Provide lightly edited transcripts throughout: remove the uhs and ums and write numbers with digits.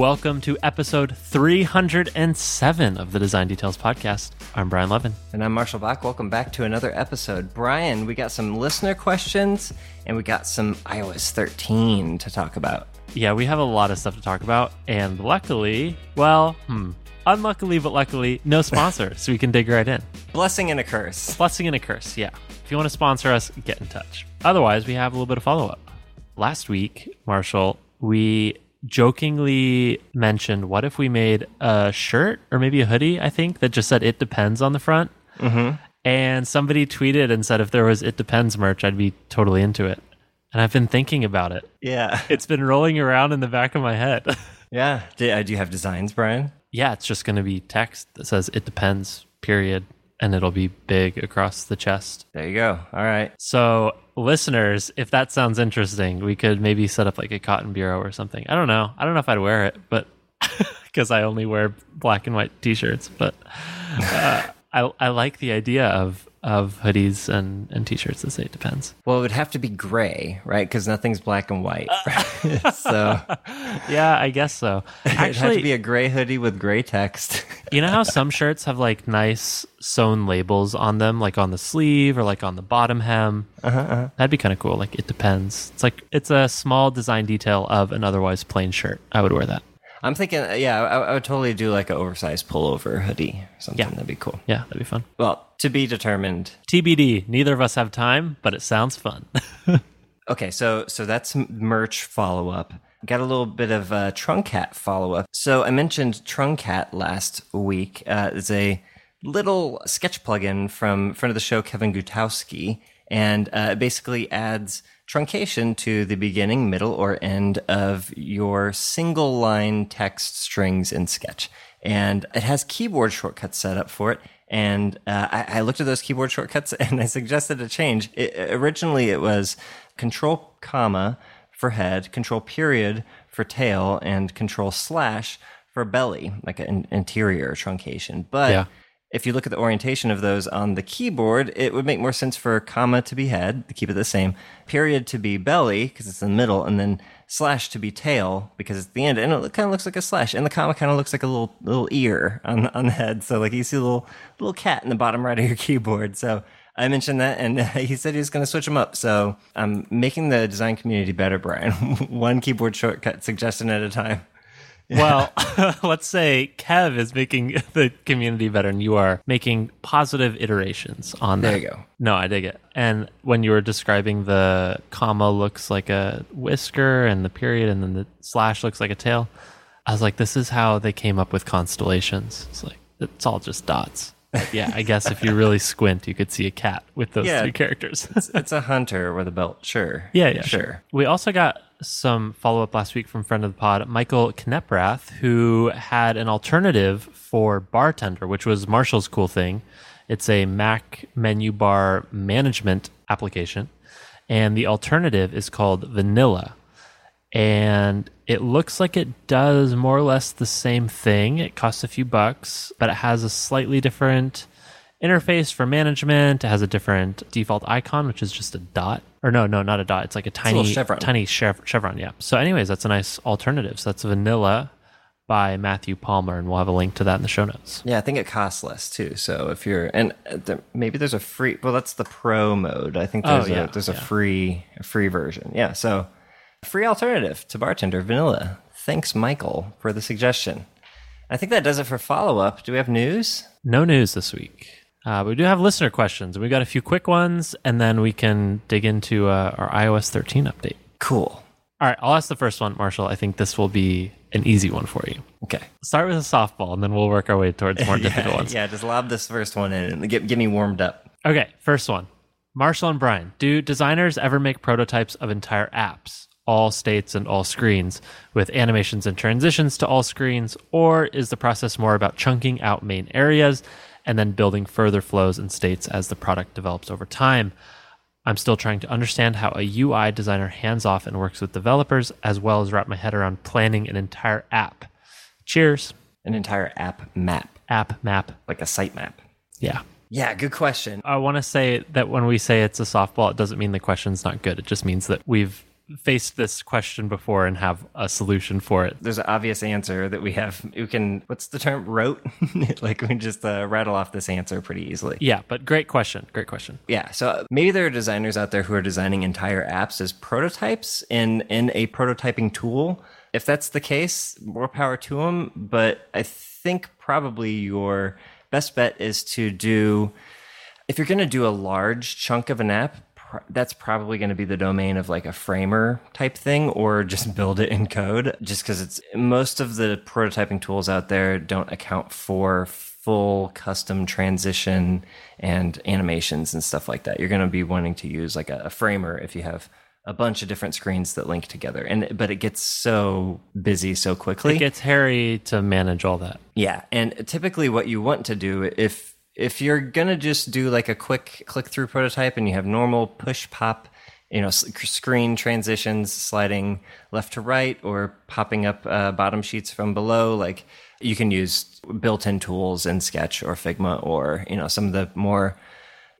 Welcome to episode 307 of the Design Details Podcast. I'm Brian Levin. And I'm Marshall Bach. Welcome back to another episode. Brian, we got some listener questions and we got some iOS 13 to talk about. Yeah, we have a lot of stuff to talk about. And luckily, unluckily, but luckily, no sponsor. So we can dig right in. Blessing and a curse. Blessing and a curse, yeah. If you want to sponsor us, get in touch. Otherwise, we have a little bit of follow-up. Last week, Marshall, we jokingly mentioned, what if we made a shirt or maybe a hoodie, I think, that just said "It Depends" on the front? Mm-hmm. And somebody tweeted and said, if there was "It Depends" merch, I'd be totally into it. And I've been thinking about it. Yeah. It's been rolling around in the back of my head. Yeah. Do you have designs, Brian? Yeah, it's just going to be text that says "It Depends," period. And it'll be big across the chest. There you go. All right. So, listeners, if that sounds interesting, we could maybe set up like a Cotton Bureau or something. I don't know. I don't know if I'd wear it, but because I only wear black and white T-shirts. But I like the idea of hoodies and T-shirts that say "It Depends." Well, it would have to be gray, right? Because nothing's black and white. So yeah, I guess so. Actually, it'd have to be a gray hoodie with gray text. You know how some shirts have like nice sewn labels on them, like on the sleeve or like on the bottom hem? That'd be kind of cool. Like "It Depends." It's like, it's a small design detail of an otherwise plain shirt. I would wear that. I'm thinking, yeah, I would totally do like an oversized pullover hoodie or something. Yeah. That'd be cool. Yeah, that'd be fun. Well, to be determined. TBD. Neither of us have time, but it sounds fun. Okay, so that's merch follow-up. Got a little bit of Trunkcat follow-up. So I mentioned Trunkcat last week. It's a little Sketch plugin from friend of the show, Kevin Gutowski, and it basically adds truncation to the beginning, middle, or end of your single line text strings in Sketch. And it has keyboard shortcuts set up for it. And I looked at those keyboard shortcuts and I suggested a change. Originally, it was control comma for head, control period for tail, and control / for belly, like an interior truncation. But yeah. If you look at the orientation of those on the keyboard, it would make more sense for comma to be head, to keep it the same, period to be belly, because it's in the middle, and then / to be tail, because it's the end, and it kind of looks like a / and the comma kind of looks like a little ear on the head, so like you see a little cat in the bottom right of your keyboard, so I mentioned that, and he said he was going to switch them up, so I'm making the design community better, Brian. One keyboard shortcut suggestion at a time. Yeah. Well, let's say Kev is making the community better and you are making positive iterations on that. There you go. No, I dig it. And when you were describing the comma looks like a whisker and the period and then the / looks like a tail, I was like, this is how they came up with constellations. It's like, it's all just dots. But yeah, I guess if you really squint, you could see a cat with those three characters. It's a hunter with a belt. Sure. Yeah. Sure. We also got some follow-up last week from friend of the pod, Michael Kneprath, who had an alternative for Bartender, which was Marshall's cool thing. It's a Mac menu bar management application, and the alternative is called Vanilla. And it looks like it does more or less the same thing. It costs a few bucks, but it has a slightly different interface for management. It has a different default icon, which is just a dot. Or no, not a dot. It's like a tiny chevron, yeah. So anyways, that's a nice alternative. So that's Vanilla by Matthew Palmer, and we'll have a link to that in the show notes. Yeah, I think it costs less too. So if you're, and maybe there's a free, well, that's the pro mode. I think there's a free version. Yeah, so free alternative to Bartender, Vanilla. Thanks, Michael, for the suggestion. I think that does it for follow-up. Do we have news? No news this week. We do have listener questions. We've got a few quick ones, and then we can dig into our iOS 13 update. Cool. All right, I'll ask the first one, Marshall. I think this will be an easy one for you. Okay. Start with a softball, and then we'll work our way towards more difficult ones. Yeah, just lob this first one in and get me warmed up. Okay, first one. Marshall and Brian, do designers ever make prototypes of entire apps, all states and all screens, with animations and transitions to all screens, or is the process more about chunking out main areas and then building further flows and states as the product develops over time? I'm still trying to understand how a UI designer hands off and works with developers, as well as wrap my head around planning an entire app. Cheers. An entire app map. App map. Like a site map. Yeah. Yeah, good question. I want to say that when we say it's a softball, it doesn't mean the question's not good. It just means that we've faced this question before and have a solution for it. There's an obvious answer that we have. We can, what's the term, rote? Like, we can just rattle off this answer pretty easily. Yeah, but great question. Great question. Yeah, so maybe there are designers out there who are designing entire apps as prototypes in a prototyping tool. If that's the case, more power to them. But I think probably your best bet is to do, if you're going to do a large chunk of an app, that's probably going to be the domain of like a Framer type thing, or just build it in code, just because it's most of the prototyping tools out there don't account for full custom transition and animations and stuff like that. You're going to be wanting to use like a Framer if you have a bunch of different screens that link together. But it gets so busy so quickly. It gets hairy to manage all that. Yeah. And typically what you want to do, if you're going to just do like a quick click-through prototype and you have normal push-pop, screen transitions sliding left to right or popping up bottom sheets from below, like you can use built-in tools in Sketch or Figma or, some of the more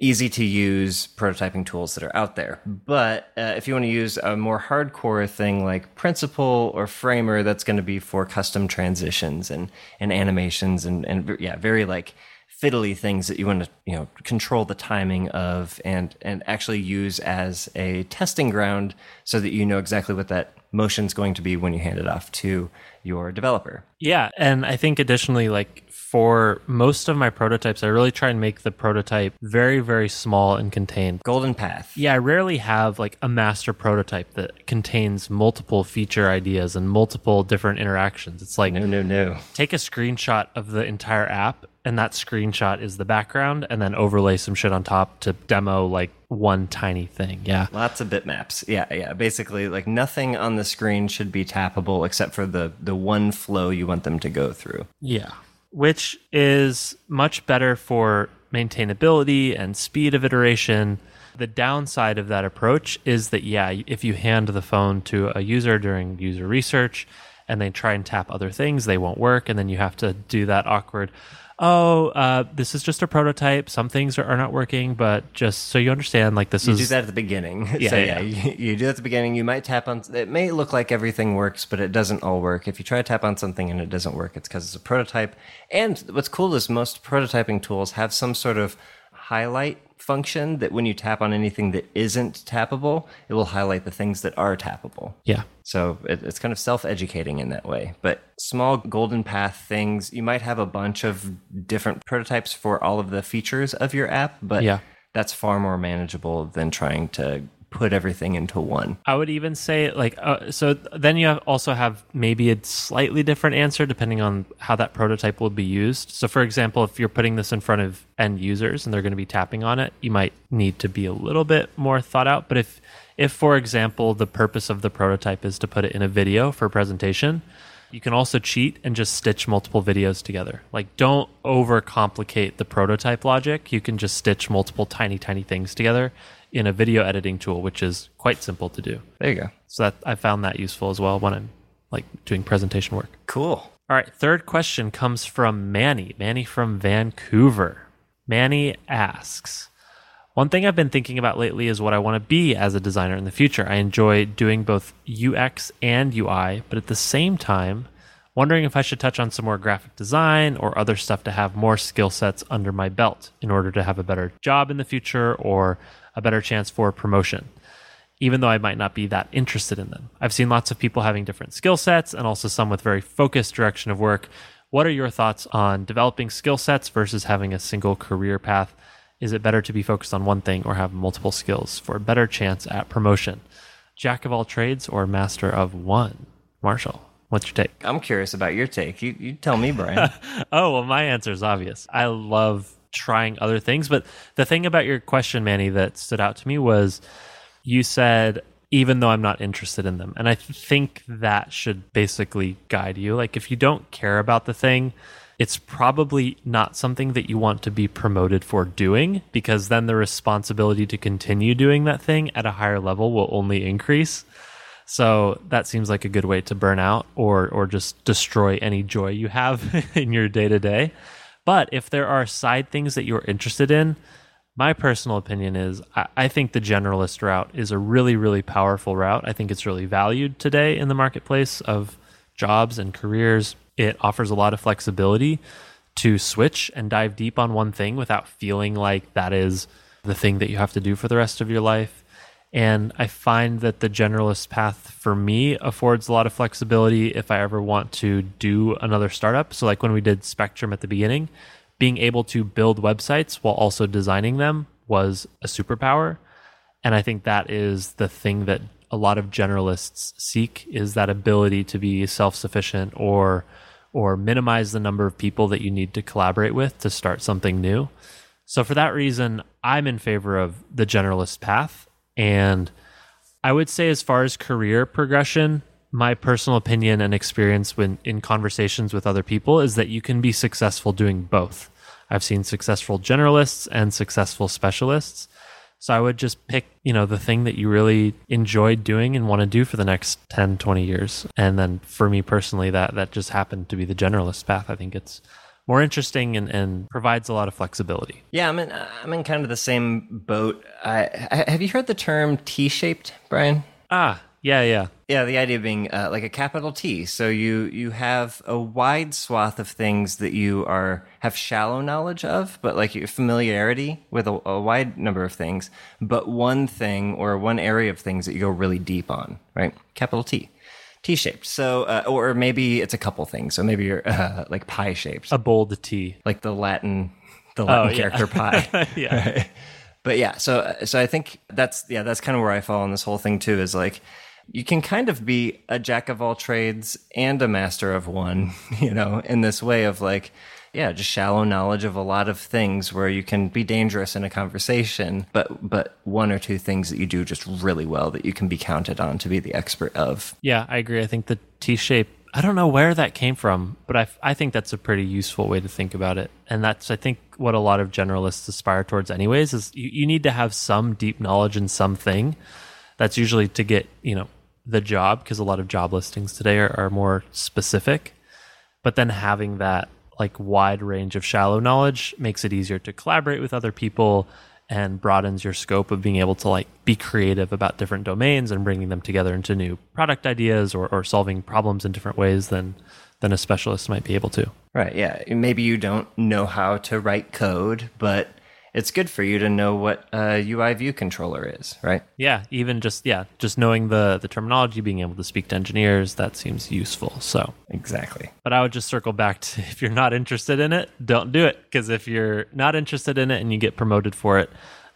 easy-to-use prototyping tools that are out there. But if you want to use a more hardcore thing like Principle or Framer, that's going to be for custom transitions and animations and very like fiddly things that you want to control the timing of and actually use as a testing ground so that you know exactly what that motion's going to be when you hand it off to your developer. Yeah, and I think additionally, like for most of my prototypes, I really try and make the prototype very, very small and contained. Golden path. Yeah, I rarely have like a master prototype that contains multiple feature ideas and multiple different interactions. It's like no. Take a screenshot of the entire app, and that screenshot is the background, and then overlay some shit on top to demo like one tiny thing. Yeah. Lots of bitmaps. Yeah. Basically, like nothing on the screen should be tappable except for the one flow you want them to go through. Yeah. Which is much better for maintainability and speed of iteration. The downside of that approach is that, if you hand the phone to a user during user research and they try and tap other things, they won't work. And then you have to do that awkward, this is just a prototype. Some things are not working, but just so you understand, like this you do that at the beginning. Yeah, so, You do that at the beginning. You might tap on... It may look like everything works, but it doesn't all work. If you try to tap on something and it doesn't work, it's because it's a prototype. And what's cool is most prototyping tools have some sort of highlight function that when you tap on anything that isn't tappable, it will highlight the things that are tappable. Yeah. So it's kind of self-educating in that way. But small golden path things, you might have a bunch of different prototypes for all of the features of your app, but that's far more manageable than trying to put everything into one. I would even say so then you also have maybe a slightly different answer depending on how that prototype will be used. So for example, if you're putting this in front of end users and they're going to be tapping on it, you might need to be a little bit more thought out. But if for example, the purpose of the prototype is to put it in a video for a presentation, you can also cheat and just stitch multiple videos together. Like, don't overcomplicate the prototype logic. You can just stitch multiple tiny, tiny things together in a video editing tool, which is quite simple to do. There you go. So that I found that useful as well when I'm like doing presentation work. Cool. All right. Third question comes from Manny. Manny from Vancouver. Manny asks, one thing I've been thinking about lately is what I want to be as a designer in the future. I enjoy doing both UX and UI, but at the same time, wondering if I should touch on some more graphic design or other stuff to have more skill sets under my belt in order to have a better job in the future or a better chance for promotion, even though I might not be that interested in them. I've seen lots of people having different skill sets and also some with very focused direction of work. What are your thoughts on developing skill sets versus having a single career path? Is it better to be focused on one thing or have multiple skills for a better chance at promotion? Jack of all trades or master of one? Marshall, what's your take? I'm curious about your take. You tell me, Brian. Oh, well, my answer is obvious. I love trying other things. But the thing about your question, Manny, that stood out to me was you said, even though I'm not interested in them. And I think that should basically guide you. Like, if you don't care about the thing, it's probably not something that you want to be promoted for doing, because then the responsibility to continue doing that thing at a higher level will only increase. So that seems like a good way to burn out or just destroy any joy you have in your day to day. But if there are side things that you're interested in, My personal opinion is I think the generalist route is a really, really powerful route. I think it's really valued today in the marketplace of jobs and careers. It offers a lot of flexibility to switch and dive deep on one thing without feeling like that is the thing that you have to do for the rest of your life. And I find that the generalist path for me affords a lot of flexibility if I ever want to do another startup. So like when we did Spectrum at the beginning, being able to build websites while also designing them was a superpower. And I think that is the thing that a lot of generalists seek, is that ability to be self-sufficient or minimize the number of people that you need to collaborate with to start something new. So for that reason, I'm in favor of the generalist path. And I would say as far as career progression, my personal opinion and experience when in conversations with other people is that you can be successful doing both. I've seen successful generalists and successful specialists. So I would just pick, you know, the thing that you really enjoy doing and want to do for the next 10, 20 years. And then for me personally, that just happened to be the generalist path. I think it's more interesting and provides a lot of flexibility. Yeah, I'm in kind of the same boat. Have you heard the term T-shaped, Brian? Yeah. The idea being like a capital T. So you have a wide swath of things that you have shallow knowledge of, but like your familiarity with a wide number of things, but one thing or one area of things that you go really deep on, right? Capital T. T-shaped. So, or maybe it's a couple things. So maybe you're like pie-shaped. A bold T. Like the Latin character pi. Yeah. Right? But yeah, so I think that's kind of where I fall on this whole thing too, is like you can kind of be a jack of all trades and a master of one, you know, in this way of like, yeah, just shallow knowledge of a lot of things where you can be dangerous in a conversation, but one or two things that you do just really well that you can be counted on to be the expert of. Yeah, I agree. I think the T-shape, I don't know where that came from, but I think that's a pretty useful way to think about it. And that's, I think, what a lot of generalists aspire towards anyways, is you need to have some deep knowledge in something. That's usually to get, you know, the job, because a lot of job listings today are more specific. But then having that like wide range of shallow knowledge makes it easier to collaborate with other people and broadens your scope of being able to like be creative about different domains and bringing them together into new product ideas or solving problems in different ways than a specialist might be able to. Right, yeah. Maybe you don't know how to write code, but it's good for you to know what a UI view controller is, right? Yeah, even just knowing the terminology, being able to speak to engineers, that seems useful, so. Exactly. But I would just circle back to, if you're not interested in it, don't do it. Because if you're not interested in it and you get promoted for it,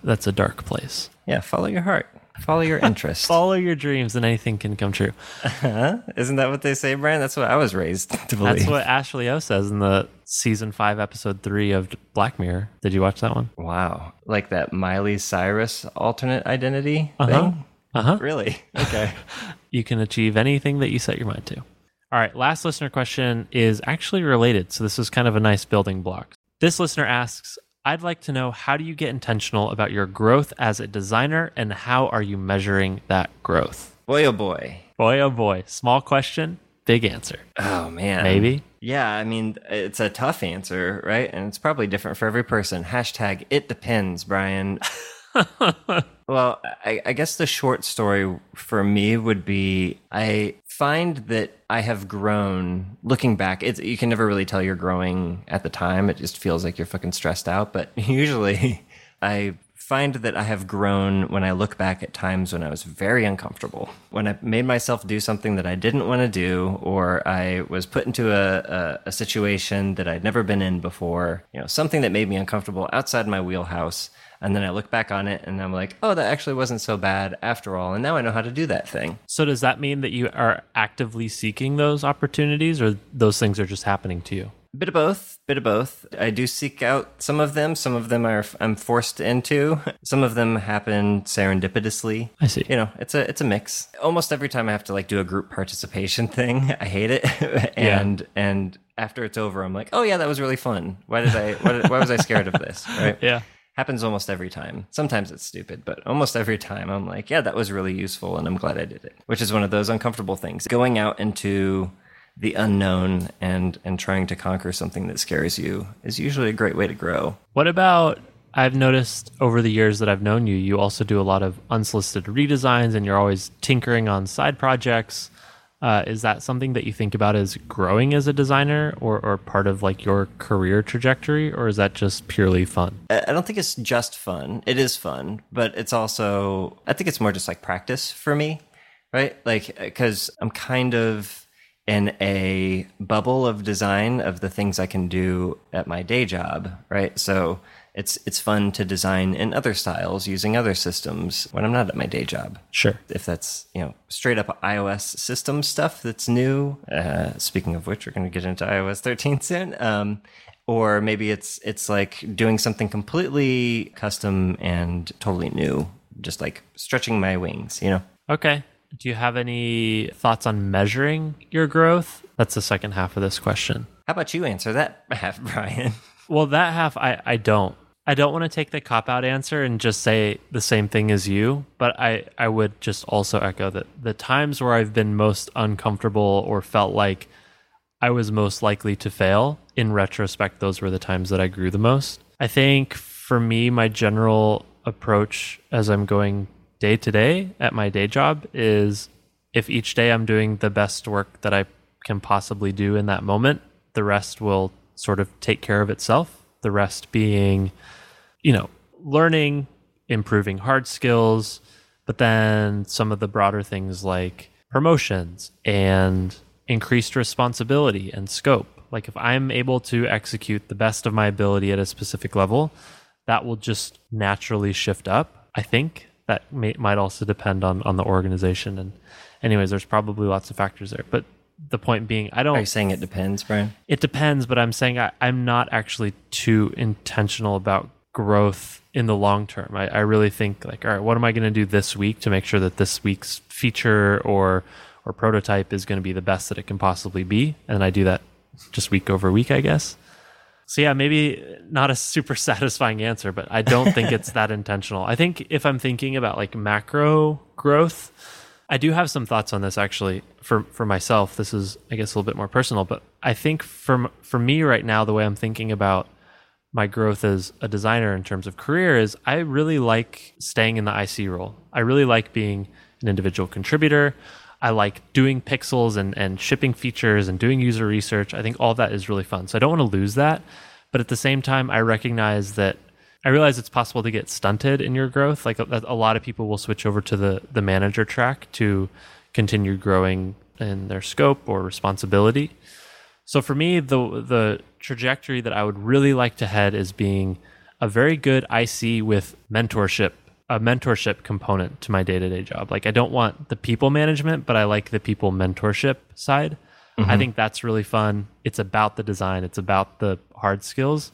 that's a dark place. Yeah, follow your heart. Follow your interests. Follow your dreams and anything can come true. Uh-huh. Isn't that what they say, Brian? That's what I was raised to believe. That's what Ashley O says in the season 5, episode 3 of Black Mirror. Did you watch that one? Wow. Like that Miley Cyrus alternate identity thing? Uh-huh. Really? Okay. You can achieve anything that you set your mind to. All right. Last listener question is actually related. So this is kind of a nice building block. This listener asks, I'd like to know, how do you get intentional about your growth as a designer, and how are you measuring that growth? Boy, oh boy. Boy, oh boy. Small question, big answer. Oh, man. Maybe? Yeah, I mean, it's a tough answer, right? And it's probably different for every person. Hashtag, it depends, Brian. Well, I guess the short story for me would be, I find that I have grown looking back. You can never really tell you're growing at the time. It just feels like you're fucking stressed out. But usually I find that I have grown when I look back at times when I was very uncomfortable, when I made myself do something that I didn't want to do, or I was put into a situation that I'd never been in before, you know, something that made me uncomfortable outside my wheelhouse. And then I look back on it and I'm like, oh, that actually wasn't so bad after all. And now I know how to do that thing. So does that mean that you are actively seeking those opportunities, or those things are just happening to you? Bit of both. I do seek out some of them. Some of them I'm forced into. Some of them happen serendipitously. I see. You know, it's a mix. Almost every time I have to like do a group participation thing, I hate it. And after it's over, I'm like, oh yeah, that was really fun. Why was I scared of this? Right? Yeah. Happens almost every time. Sometimes it's stupid, but almost every time I'm like, yeah, that was really useful and I'm glad I did it, which is one of those uncomfortable things. Going out into the unknown and trying to conquer something that scares you is usually a great way to grow. What about I've noticed over the years that I've known you, you also do a lot of unsolicited redesigns and you're always tinkering on side projects. Is that something that you think about as growing as a designer or part of like your career trajectory, or is that just purely fun? I don't think it's just fun. It is fun, but it's also, I think it's more just like practice for me, right? Like, because I'm kind of in a bubble of design of the things I can do at my day job, right? So it's fun to design in other styles using other systems when I'm not at my day job. Sure. If that's, you know, straight up iOS system stuff that's new, speaking of which, we're going to get into iOS 13 soon, or maybe it's like doing something completely custom and totally new, just like stretching my wings, you know? Okay. Do you have any thoughts on measuring your growth? That's the second half of this question. How about you answer that half, Brian? Well, that half, I don't. I don't want to take the cop-out answer and just say the same thing as you, but I would just also echo that the times where I've been most uncomfortable or felt like I was most likely to fail, in retrospect, those were the times that I grew the most. I think for me, my general approach as I'm going day-to-day at my day job is if each day I'm doing the best work that I can possibly do in that moment, the rest will sort of take care of itself. The rest being, you know, learning, improving hard skills, but then some of the broader things like promotions and increased responsibility and scope. Like if I'm able to execute the best of my ability at a specific level, that will just naturally shift up. I think that might also depend on the organization. And anyways, there's probably lots of factors there, but the point being, I don't... Are you saying it depends, Brian? It depends, but I'm saying I'm not actually too intentional about growth in the long term. I really think like, all right, what am I going to do this week to make sure that this week's feature or prototype is going to be the best that it can possibly be? And I do that just week over week, I guess. So yeah, maybe not a super satisfying answer, but I don't think it's that intentional. I think if I'm thinking about like macro growth... I do have some thoughts on this, actually, for myself. This is, I guess, a little bit more personal, but I think for me right now, the way I'm thinking about my growth as a designer in terms of career is I really like staying in the IC role. I really like being an individual contributor. I like doing pixels and shipping features and doing user research. I think all of that is really fun. So I don't want to lose that. But at the same time, I realize it's possible to get stunted in your growth. Like a lot of people will switch over to the manager track to continue growing in their scope or responsibility. So for me, the trajectory that I would really like to head is being a very good IC with mentorship, a mentorship component to my day-to-day job. Like I don't want the people management, but I like the people mentorship side. Mm-hmm. I think that's really fun. It's about the design. It's about the hard skills.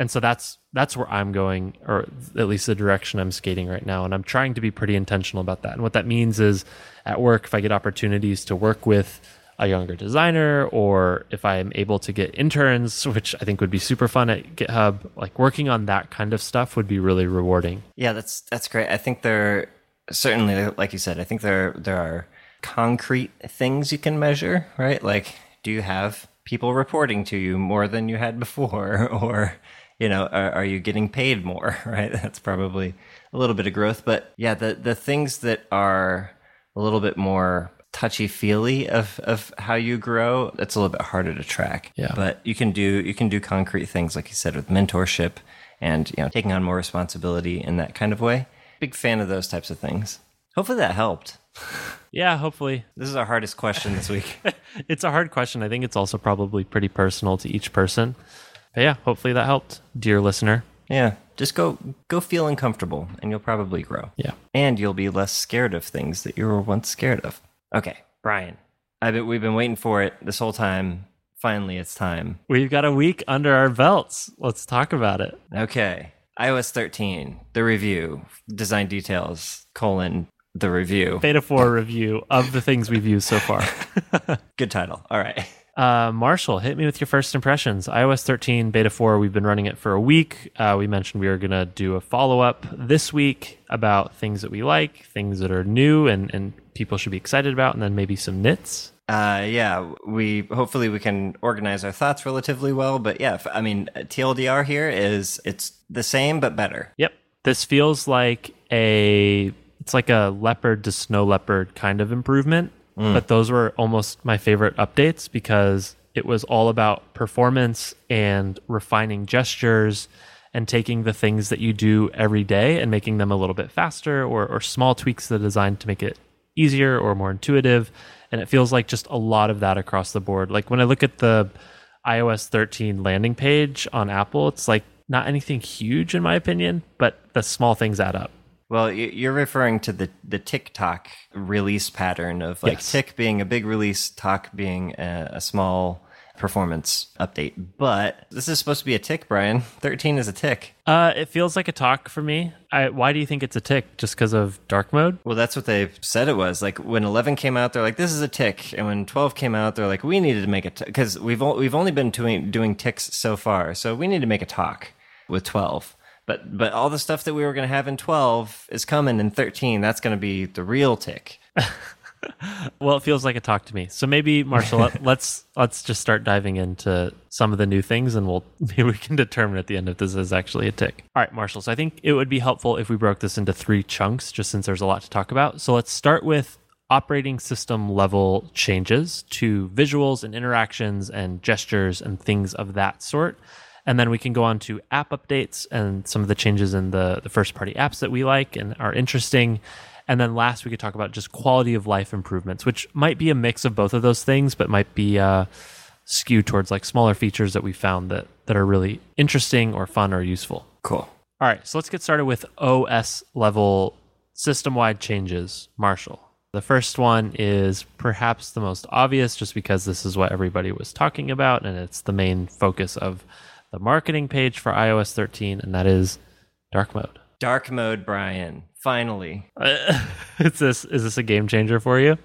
And so that's where I'm going, or at least the direction I'm skating right now. And I'm trying to be pretty intentional about that. And what that means is at work, if I get opportunities to work with a younger designer, or if I'm able to get interns, which I think would be super fun at GitHub, like working on that kind of stuff would be really rewarding. Yeah, that's great. I think there certainly, like you said, I think there are concrete things you can measure, right? Like, do you have people reporting to you more than you had before? Or... you know, are you getting paid more, right? That's probably a little bit of growth. But yeah, the things that are a little bit more touchy-feely of how you grow, it's a little bit harder to track. Yeah. But you can do concrete things, like you said, with mentorship and, you know, taking on more responsibility in that kind of way. Big fan of those types of things. Hopefully that helped. Yeah, hopefully. This is our hardest question this week. It's a hard question. I think it's also probably pretty personal to each person. But yeah, hopefully that helped, dear listener. Yeah, just go feel uncomfortable and you'll probably grow. Yeah. And you'll be less scared of things that you were once scared of. Okay, Brian, I bet we've been waiting for it this whole time. Finally, it's time. We've got a week under our belts. Let's talk about it. Okay, iOS 13, the review, design details, the review. Beta 4 review of the things we've used so far. Good title. All right. Marshall, hit me with your first impressions. iOS 13 Beta 4, we've been running it for a week. We mentioned we were going to do a follow-up this week about things that we like, things that are new and people should be excited about, and then maybe some nits. Yeah, we hopefully we can organize our thoughts relatively well. But yeah, I mean, TLDR here is it's the same, but better. Yep. This feels like it's like a leopard to snow leopard kind of improvement. Mm. But those were almost my favorite updates because it was all about performance and refining gestures and taking the things that you do every day and making them a little bit faster or small tweaks to the design to make it easier or more intuitive. And it feels like just a lot of that across the board. Like when I look at the iOS 13 landing page on Apple, it's like not anything huge in my opinion, but the small things add up. Well, you're referring to the TikTok release pattern of like yes. Tick being a big release, Tock being a small performance update. But this is supposed to be a tick, Brian. 13 is a tick. It feels like a Tock for me. Why do you think it's a tick? Just because of dark mode? Well, that's what they said it was. Like when 11 came out, they're like, this is a tick. And when 12 came out, they're like, we needed to make a tick. Because we've only been doing ticks so far. So we need to make a Tock with 12. But all the stuff that we were going to have in 12 is coming in 13. That's going to be the real tick. Well, it feels like a Tock to me. So maybe, Marshall, let's just start diving into some of the new things, and maybe we can determine at the end if this is actually a tick. All right, Marshall. So I think it would be helpful if we broke this into three chunks, just since there's a lot to talk about. So let's start with operating system level changes to visuals and interactions and gestures and things of that sort. And then we can go on to app updates and some of the changes in the first-party apps that we like and are interesting. And then last, we could talk about just quality of life improvements, which might be a mix of both of those things, but might be skewed towards like smaller features that we found that are really interesting or fun or useful. Cool. All right, so let's get started with OS-level system-wide changes. Marshall, the first one is perhaps the most obvious just because this is what everybody was talking about, and it's the main focus of the marketing page for iOS 13, and that is dark mode. Dark mode, Brian. Finally. Is this a game changer for you?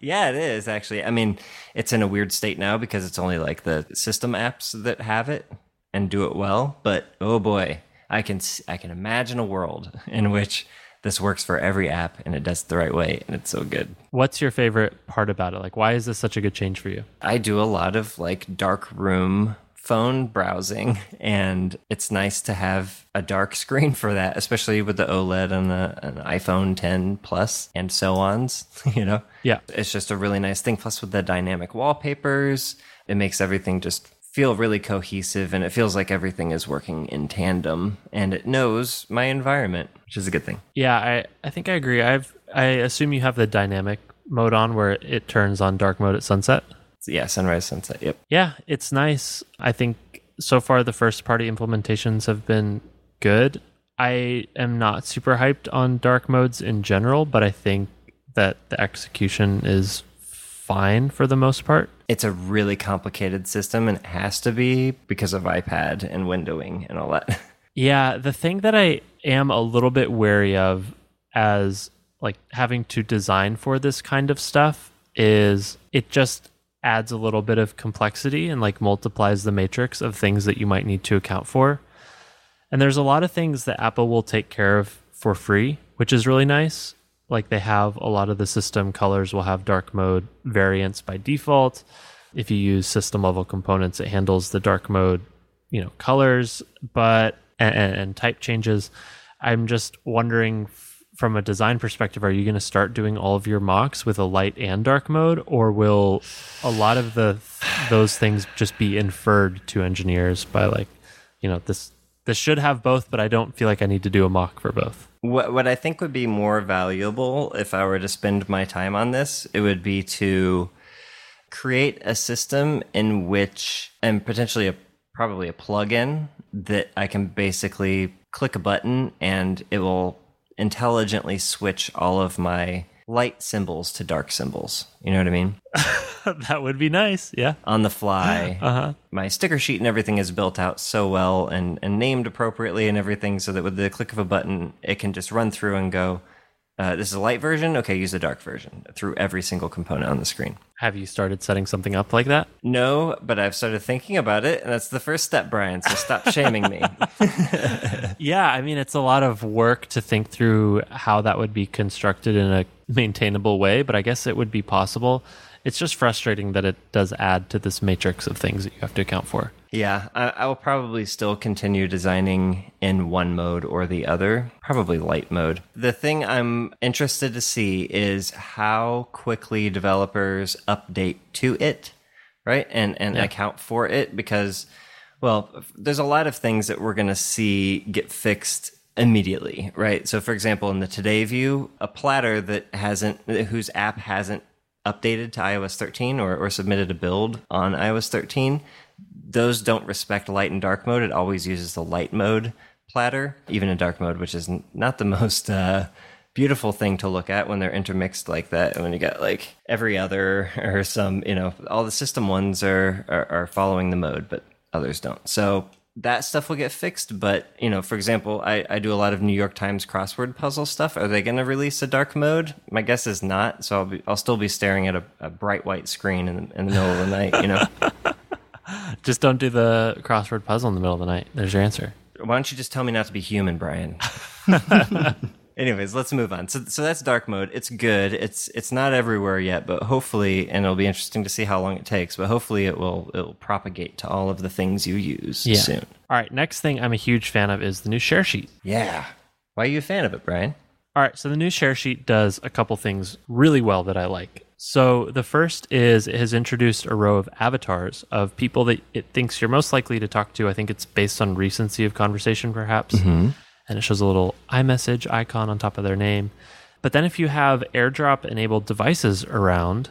Yeah, it is, actually. I mean, it's in a weird state now because it's only like the system apps that have it and do it well. But, oh boy, I can imagine a world in which this works for every app and it does it the right way, and it's so good. What's your favorite part about it? Like, why is this such a good change for you? I do a lot of like dark room phone browsing, and it's nice to have a dark screen for that, especially with the OLED on an iPhone 10 Plus and so on's, you know? Yeah. It's just a really nice thing. Plus with the dynamic wallpapers, it makes everything just feel really cohesive, and it feels like everything is working in tandem, and it knows my environment, which is a good thing. Yeah, I think I agree. I assume you have the dynamic mode on where it turns on dark mode at sunset. Yeah, sunrise, sunset, yep. Yeah, it's nice. I think so far the first-party implementations have been good. I am not super hyped on dark modes in general, but I think that the execution is fine for the most part. It's a really complicated system, and it has to be because of iPad and windowing and all that. Yeah, the thing that I am a little bit wary of as like having to design for this kind of stuff is it just adds a little bit of complexity and like multiplies the matrix of things that you might need to account for. And there's a lot of things that Apple will take care of for free, which is really nice. Like they have a lot of the system colors will have dark mode variants by default. If you use system level components, it handles the dark mode, you know, colors, but and type changes. I'm just wondering, from a design perspective, are you going to start doing all of your mocks with a light and dark mode, or will a lot of those things just be inferred to engineers by like, you know, this should have both, but I don't feel like I need to do a mock for both. What I think would be more valuable if I were to spend my time on this, it would be to create a system in which, and potentially probably a plugin that I can basically click a button and it will intelligently switch all of my light symbols to dark symbols. You know what I mean? That would be nice, yeah. On the fly. Uh-huh. My sticker sheet and everything is built out so well and named appropriately and everything, so that with the click of a button, it can just run through and go, this is a light version, okay, use the dark version, through every single component on the screen. Have you started setting something up like that? No, but I've started thinking about it, and that's the first step, Brian, so stop shaming me. Yeah, I mean, it's a lot of work to think through how that would be constructed in a maintainable way, but I guess it would be possible. it's just frustrating that it does add to this matrix of things that you have to account for. Yeah, I will probably still continue designing in one mode or the other, probably light mode. The thing I'm interested to see is how quickly developers update to it, right? And yeah. account for it, because, well, there's a lot of things that we're going to see get fixed immediately, right? So for example, in the Today view, a platter whose app hasn't updated to iOS 13 or submitted a build on iOS 13, those don't respect light and dark mode. It always uses the light mode platter, even in dark mode, which is not the most beautiful thing to look at when they're intermixed like that. And when you got like every other or some, all the system ones are following the mode, but others don't. So that stuff will get fixed. But, for example, I do a lot of New York Times crossword puzzle stuff. Are they going to release a dark mode? My guess is not. So I'll still be staring at a bright white screen in the middle of the night, Just don't do the crossword puzzle in the middle of the night. There's your answer. Why don't you just tell me not to be human, Brian? Anyways, let's move on. So that's dark mode. It's good. It's not everywhere yet, but hopefully, and it'll be interesting to see how long it takes, but hopefully it'll propagate to all of the things you use soon. All right, next thing I'm a huge fan of is the new share sheet. Yeah. Why are you a fan of it, Brian? All right, so the new share sheet does a couple things really well that I like. So the first is it has introduced a row of avatars of people that it thinks you're most likely to talk to. I think it's based on recency of conversation, perhaps. Mm-hmm. And it shows a little iMessage icon on top of their name. But then if you have AirDrop-enabled devices around,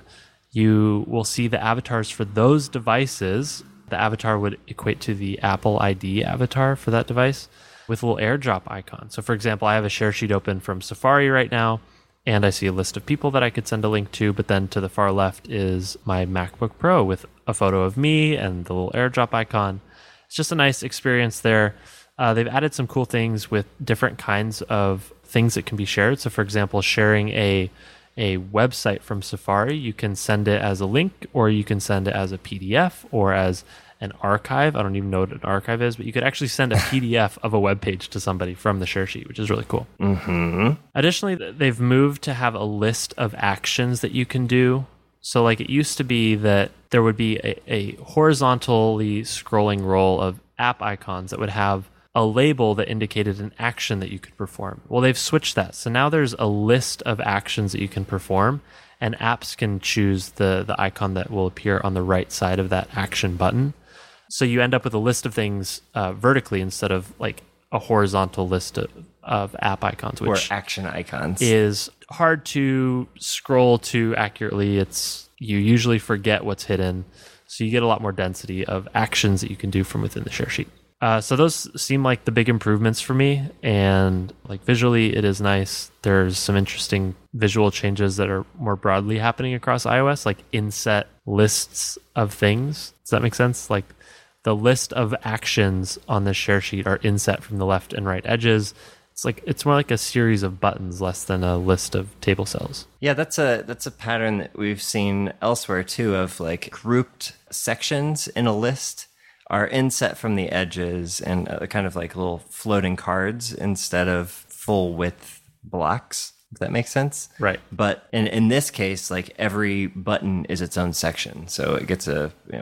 you will see the avatars for those devices. The avatar would equate to the Apple ID avatar for that device with a little AirDrop icon. So for example, I have a share sheet open from Safari right now. And I see a list of people that I could send a link to, but then to the far left is my MacBook Pro with a photo of me and the little AirDrop icon. It's just a nice experience there. They've added some cool things with different kinds of things that can be shared. So for example, sharing a website from Safari, you can send it as a link, or you can send it as a PDF or as an archive. I don't even know what an archive is, but you could actually send a PDF of a web page to somebody from the share sheet, which is really cool. Mm-hmm. Additionally, they've moved to have a list of actions that you can do. So like it used to be that there would be a horizontally scrolling roll of app icons that would have a label that indicated an action that you could perform. Well, they've switched that. So now there's a list of actions that you can perform, and apps can choose the icon that will appear on the right side of that action button. So you end up with a list of things vertically instead of like a horizontal list of app icons, which or action icons is hard to scroll to accurately. You usually forget what's hidden, so you get a lot more density of actions that you can do from within the share sheet. So those seem like the big improvements for me, and like visually it is nice. There's some interesting visual changes that are more broadly happening across iOS, like inset lists of things. Does that make sense? Like the list of actions on the share sheet are inset from the left and right edges. It's more like a series of buttons less than a list of table cells. Yeah, that's a pattern that we've seen elsewhere too, of like grouped sections in a list are inset from the edges and kind of like little floating cards instead of full width blocks. If that makes sense. Right. But in this case, like every button is its own section. So it gets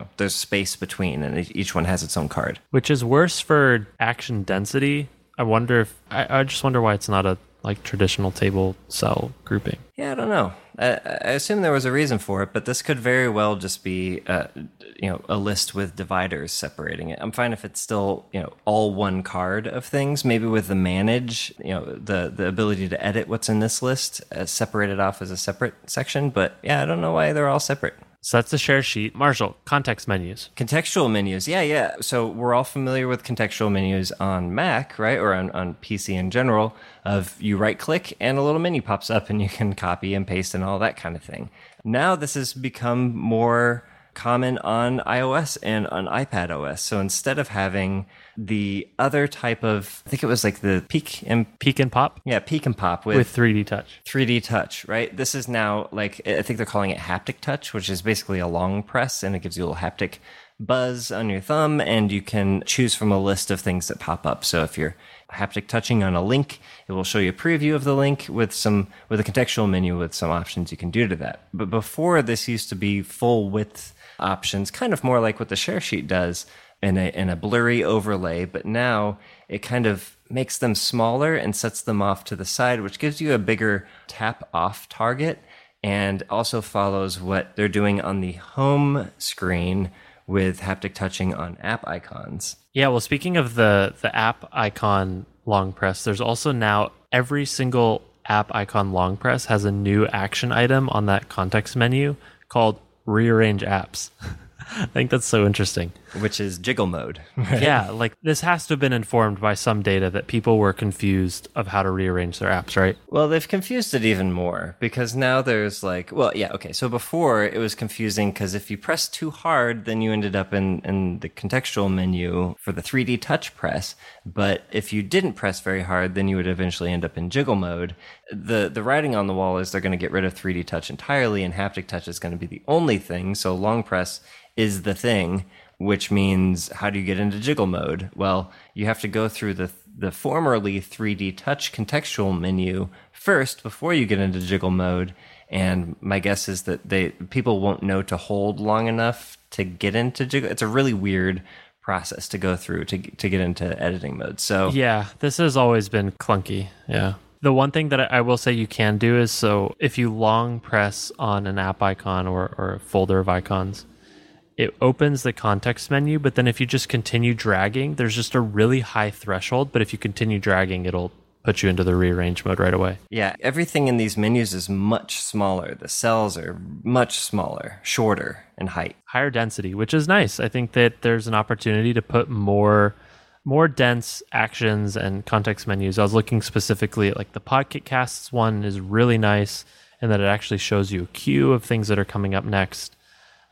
there's space between, and each one has its own card. Which is worse for action density. I wonder if, I just wonder why it's not a like traditional table cell grouping. Yeah, I don't know. I assume there was a reason for it, but this could very well just be, a list with dividers separating it. I'm fine if it's still, all one card of things. Maybe with the manage, the ability to edit what's in this list, separated off as a separate section. But yeah, I don't know why they're all separate. So that's the share sheet. Marshall, context menus. Contextual menus. Yeah. So we're all familiar with contextual menus on Mac, right? Or on PC in general, of you right click and a little menu pops up and you can copy and paste and all that kind of thing. Now this has become more common on iOS and on iPadOS. So instead of having the other type of, I think it was like the Peek and Pop? Yeah, Peek and Pop with 3D Touch. 3D Touch, right? This is now like, I think they're calling it haptic touch, which is basically a long press, and it gives you a little haptic buzz on your thumb, and you can choose from a list of things that pop up. So if you're haptic touching on a link, it will show you a preview of the link with a contextual menu with some options you can do to that. But before, this used to be full width options, kind of more like what the share sheet does in a blurry overlay. But now it kind of makes them smaller and sets them off to the side, which gives you a bigger tap off target, and also follows what they're doing on the home screen with haptic touching on app icons. Yeah, well, speaking of the app icon long press, there's also now every single app icon long press has a new action item on that context menu called rearrange apps. I think that's so interesting. Which is jiggle mode. Right? Yeah, like this has to have been informed by some data that people were confused of how to rearrange their apps, right? Well, they've confused it even more because now there's like, well, yeah, okay. So before it was confusing because if you press too hard, then you ended up in the contextual menu for the 3D touch press. But if you didn't press very hard, then you would eventually end up in jiggle mode. The writing on the wall is they're going to get rid of 3D touch entirely, and haptic touch is going to be the only thing. So long press is the thing, which means how do you get into jiggle mode? Well, you have to go through the formerly 3D touch contextual menu first before you get into jiggle mode. And my guess is that people won't know to hold long enough to get into jiggle. It's a really weird process to go through to get into editing mode. So yeah, this has always been clunky. Yeah. The one thing that I will say you can do is, so if you long press on an app icon or a folder of icons, it opens the context menu, but then if you just continue dragging, there's just a really high threshold, but if you continue dragging, it'll put you into the rearrange mode right away. Yeah, everything in these menus is much smaller. The cells are much smaller, shorter in height. Higher density, which is nice. I think that there's an opportunity to put more dense actions and context menus. I was looking specifically at like the podcasts one is really nice, and that it actually shows you a queue of things that are coming up next.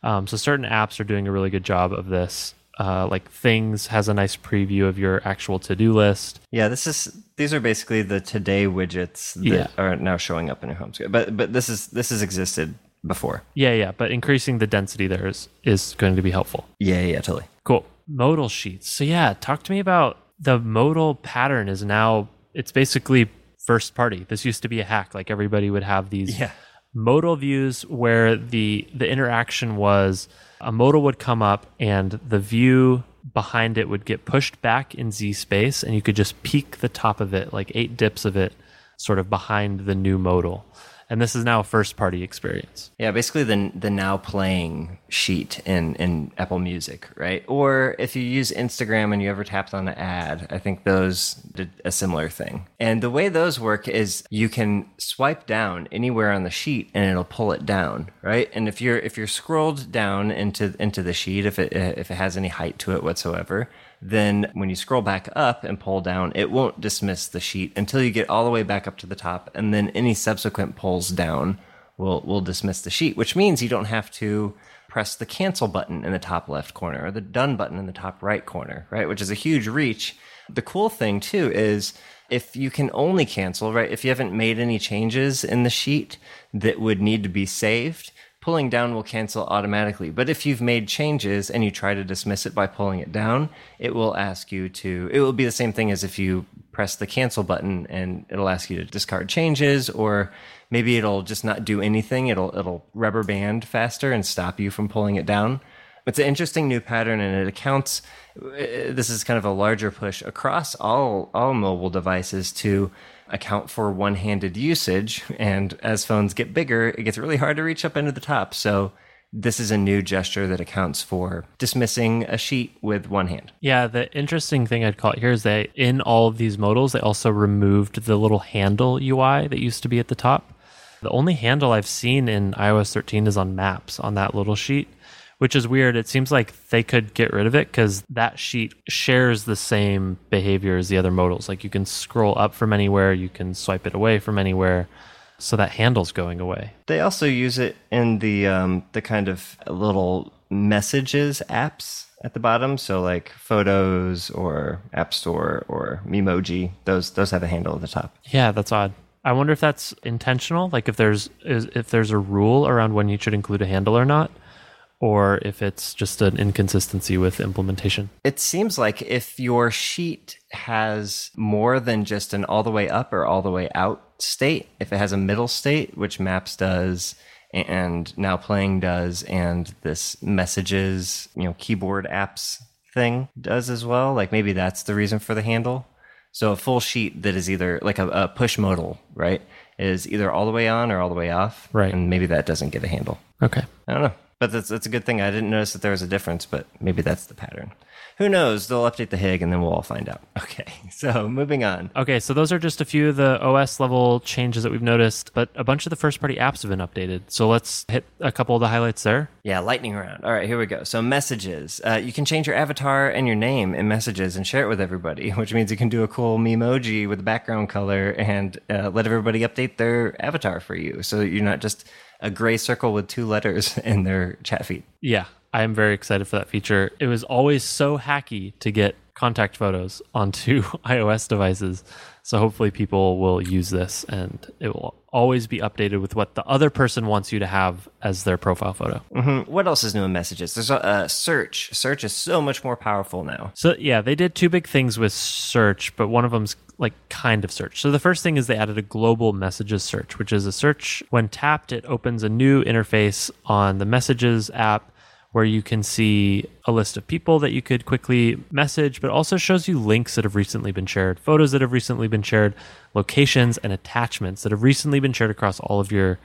So certain apps are doing a really good job of this. Like Things has a nice preview of your actual to-do list. Yeah, these are basically the today widgets that are now showing up in your home screen. But this has existed before. Yeah. But increasing the density there is going to be helpful. Yeah, totally. Cool. Modal sheets. So yeah, talk to me about the modal pattern is now, it's basically first party. This used to be a hack. Like everybody would have these. Yeah. Modal views where the interaction was a modal would come up and the view behind it would get pushed back in Z space, and you could just peek the top of it, like 8 dips of it, sort of behind the new modal. And this is now a first-party experience. Yeah, basically the now playing sheet in Apple Music, right? Or if you use Instagram and you ever tapped on an ad, I think those did a similar thing. And the way those work is you can swipe down anywhere on the sheet and it'll pull it down, right? And if you're scrolled down into the sheet, if it has any height to it whatsoever, then when you scroll back up and pull down, it won't dismiss the sheet until you get all the way back up to the top, and then any subsequent pulls down will dismiss the sheet, which means you don't have to press the cancel button in the top left corner or the done button in the top right corner, right? Which is a huge reach. The cool thing, too, is if you can only cancel, right, if you haven't made any changes in the sheet that would need to be saved, pulling down will cancel automatically. But if you've made changes and you try to dismiss it by pulling it down, it will ask you to, it will be the same thing as if you press the cancel button, and it'll ask you to discard changes, or maybe it'll just not do anything. It'll rubber band faster and stop you from pulling it down. It's an interesting new pattern, and it accounts, this is kind of a larger push across all mobile devices to account for one-handed usage, and as phones get bigger, it gets really hard to reach up into the top. So this is a new gesture that accounts for dismissing a sheet with one hand. Yeah, the interesting thing I'd call it here is that in all of these modals, they also removed the little handle UI that used to be at the top. The only handle I've seen in iOS 13 is on Maps, on that little sheet, which is weird. It seems like they could get rid of it because that sheet shares the same behavior as the other modals. Like you can scroll up from anywhere, you can swipe it away from anywhere. So that handle's going away. They also use it in the kind of little messages apps at the bottom. So like Photos or App Store or Memoji, those have a handle at the top. Yeah, that's odd. I wonder if that's intentional. Like if there's a rule around when you should include a handle or not. or if it's just an inconsistency with implementation. It seems like if your sheet has more than just an all the way up or all the way out state, if it has a middle state, which Maps does and Now Playing does, and this messages, you know, keyboard apps thing does as well, like maybe that's the reason for the handle. So a full sheet that is either like a push modal, right, is either all the way on or all the way off. Right. And maybe that doesn't get a handle. Okay. I don't know. But that's a good thing. I didn't notice that there was a difference, but maybe that's the pattern. Who knows? They'll update the HIG and then we'll all find out. Okay. So moving on. Okay. So those are just a few of the OS level changes that we've noticed, but a bunch of the first party apps have been updated. So let's hit a couple of the highlights there. Yeah. Lightning round. All right. Here we go. So messages. You can change your avatar and your name in messages and share it with everybody, which means you can do a cool Memoji with a background color and let everybody update their avatar for you. So you're not just a gray circle with two letters in their chat feed. Yeah. I am very excited for that feature. It was always so hacky to get contact photos onto iOS devices. So hopefully people will use this and it will always be updated with what the other person wants you to have as their profile photo. Mm-hmm. What else is new in messages? There's a search. Search is so much more powerful now. So yeah, they did two big things with search, but one of them's like kind of search. So the first thing is they added a global messages search, which is a search. When tapped, it opens a new interface on the messages app where you can see a list of people that you could quickly message, but also shows you links that have recently been shared, photos that have recently been shared, locations and attachments that have recently been shared across all of your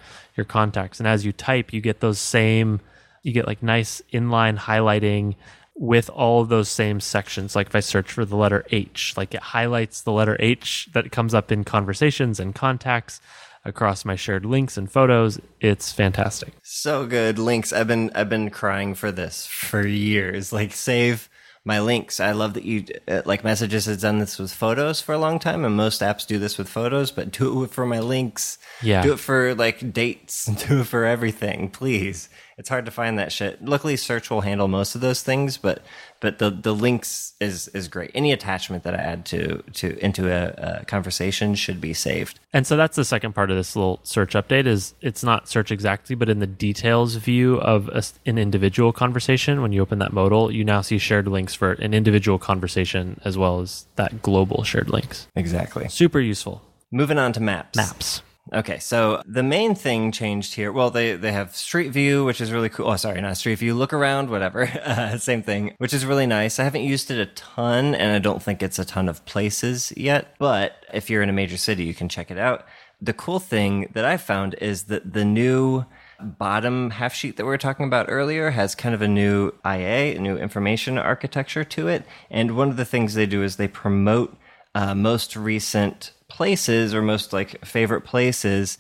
contacts. And as you type, you get those same, you get like nice inline highlighting with all of those same sections. Like if I search for the letter H, like it highlights the letter H that comes up in conversations and contacts across my shared links and photos. It's fantastic. So good. Links. I've been crying for this for years. Like, save my links. I love that you, like, Messages has done this with photos for a long time, and most apps do this with photos, but do it for my links. Yeah. Do it for, like, dates. Do it for everything, please. It's hard to find that shit. Luckily, search will handle most of those things, but the links is great. Any attachment that I add into a conversation should be saved. And so that's the second part of this little search update is it's not search exactly, but in the details view of an individual conversation, when you open that modal, you now see shared links for an individual conversation as well as that global shared links. Exactly. Super useful. Moving on to Maps. Maps. Okay, so the main thing changed here. Well, they have Street View, which is really cool. Oh, sorry, not Street View. Look around, whatever. Same thing, which is really nice. I haven't used it a ton, and I don't think it's a ton of places yet. But if you're in a major city, you can check it out. The cool thing that I found is that the new bottom half sheet that we were talking about earlier has kind of a new IA, a new information architecture to it. And one of the things they do is they promote most recent places or most like favorite places,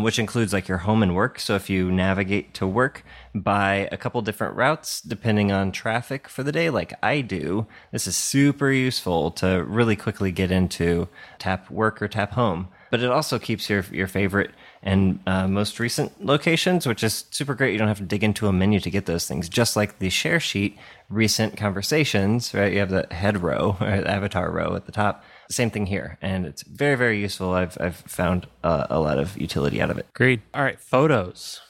which includes like your home and work. So if you navigate to work by a couple different routes, depending on traffic for the day, like I do, this is super useful to really quickly get into tap work or tap home. But it also keeps your favorite and most recent locations, which is super great. You don't have to dig into a menu to get those things. Just like the share sheet, recent conversations, right? You have the head row or the avatar row at the top. Same thing here, and it's very, very useful. I've found a lot of utility out of it. Great. All right, photos.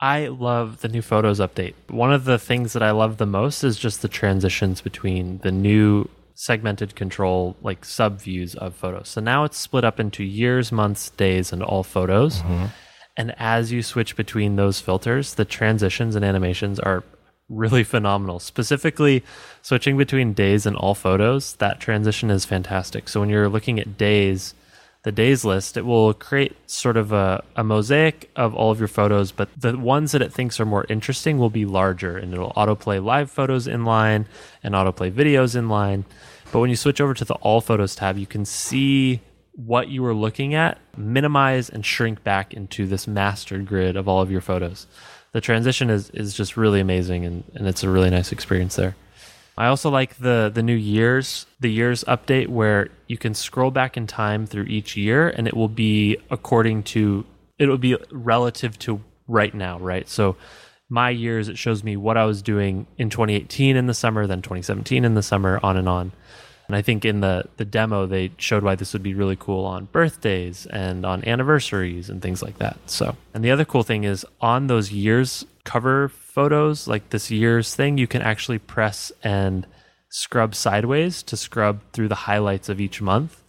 I love the new photos update. One of the things that I love the most is just the transitions between the new segmented control, like sub-views of photos. So now it's split up into years, months, days, and all photos. Mm-hmm. And as you switch between those filters, the transitions and animations are really phenomenal. Specifically, switching between days and all photos, that transition is fantastic. So when you're looking at days, the days list, it will create sort of a mosaic of all of your photos, but the ones that it thinks are more interesting will be larger, and it'll autoplay live photos in line and autoplay videos in line. But when you switch over to the all photos tab, you can see what you were looking at, minimize and shrink back into this master grid of all of your photos. The transition is just really amazing, and it's a really nice experience there. I also like the new years, the years update, where you can scroll back in time through each year, and it will be relative to right now, right? So my years, it shows me what I was doing in 2018 in the summer, then 2017 in the summer, on and on. And I think in the demo, they showed why this would be really cool on birthdays and on anniversaries and things like that. So, and the other cool thing is on those years cover photos, like this year's thing, you can actually press and scrub sideways to scrub through the highlights of each month.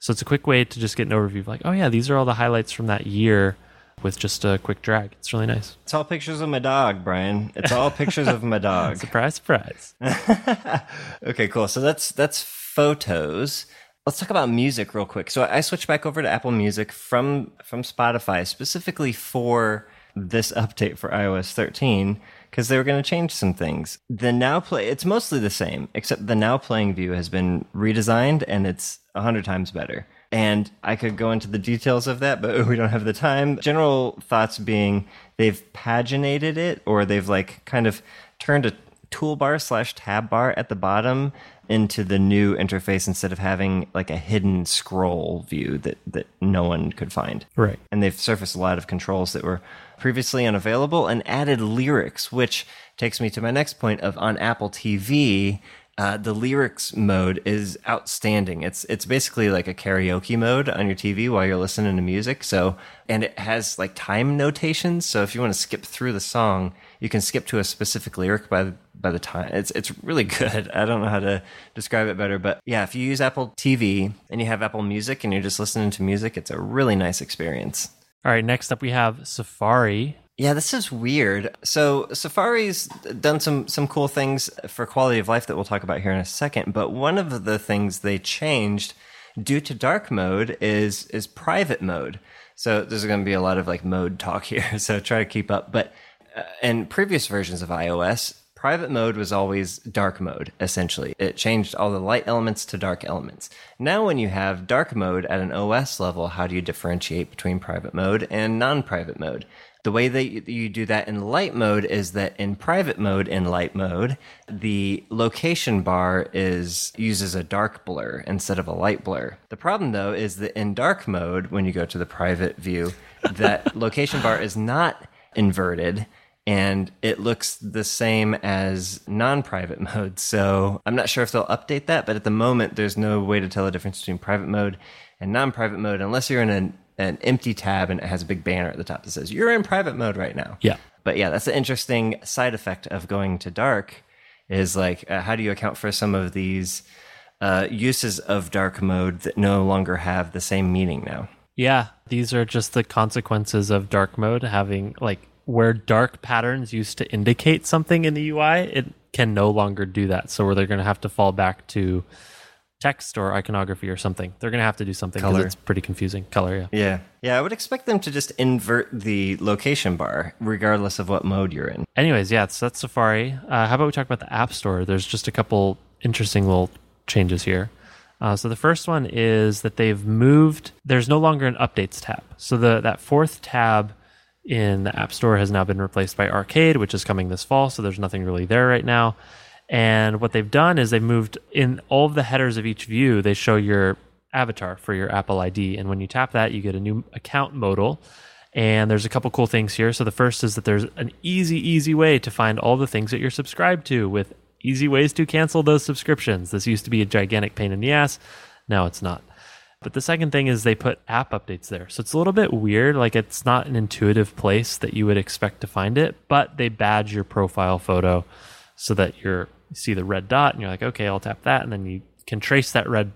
So it's a quick way to just get an overview of like, oh yeah, these are all the highlights from that year with just a quick drag. It's really nice. It's all pictures of my dog, Brian. It's all pictures of my dog. Surprise, surprise. Okay, cool. So that's photos. Let's talk about music real quick. So I switched back over to Apple Music from Spotify specifically for this update for iOS 13 because they were going to change some things. The Now Play, it's mostly the same, except the Now Playing view has been redesigned and it's 100 times better. And I could go into the details of that, but we don't have the time. General thoughts being they've paginated it, or they've like kind of turned a toolbar/tab bar at the bottom into the new interface instead of having like a hidden scroll view that no one could find. Right. And they've surfaced a lot of controls that were previously unavailable and added lyrics, which takes me to my next point of on Apple TV, the lyrics mode is outstanding. It's basically like a karaoke mode on your TV while you're listening to music. So, and it has like time notations. So if you want to skip through the song, you can skip to a specific lyric by the time. It's really good. I don't know how to describe it better, but yeah, if you use Apple TV and you have Apple Music and you're just listening to music, it's a really nice experience. All right, next up we have Safari. Yeah, this is weird. So Safari's done some cool things for quality of life that we'll talk about here in a second. But one of the things they changed due to dark mode is private mode. So there's going to be a lot of like mode talk here. So try to keep up. But in previous versions of iOS, private mode was always dark mode, essentially. It changed all the light elements to dark elements. Now when you have dark mode at an OS level, how do you differentiate between private mode and non-private mode? The way that you do that in light mode is that in private mode, in light mode, the location bar uses a dark blur instead of a light blur. The problem, though, is that in dark mode, when you go to the private view, that location bar is not inverted, and it looks the same as non-private mode. So I'm not sure if they'll update that, but at the moment, there's no way to tell the difference between private mode and non-private mode unless you're in an empty tab and it has a big banner at the top that says, you're in private mode right now. Yeah. But yeah, that's an interesting side effect of going to dark is like, how do you account for some of these uses of dark mode that no longer have the same meaning now? Yeah, these are just the consequences of dark mode having like, where dark patterns used to indicate something in the UI, it can no longer do that. So where they're going to have to fall back to text or iconography or something. They're going to have to do something because it's pretty confusing. Color, yeah. Yeah, I would expect them to just invert the location bar regardless of what mode you're in. Anyways, yeah, so that's Safari. How about we talk about the App Store? There's just a couple interesting little changes here. So the first one is that they've moved. There's no longer an updates tab. So that fourth tab in the App Store has now been replaced by Arcade, which is coming this fall, so there's nothing really there right now. And what they've done is they've moved in all of the headers of each view, they show your avatar for your Apple ID. And when you tap that, you get a new account modal. And there's a couple cool things here. So the first is that there's an easy way to find all the things that you're subscribed to with easy ways to cancel those subscriptions. This used to be a gigantic pain in the ass. Now it's not. But the second thing is they put app updates there. So it's a little bit weird. Like it's not an intuitive place that you would expect to find it, but they badge your profile photo so that you see the red dot and you're like, okay, I'll tap that. And then you can trace that red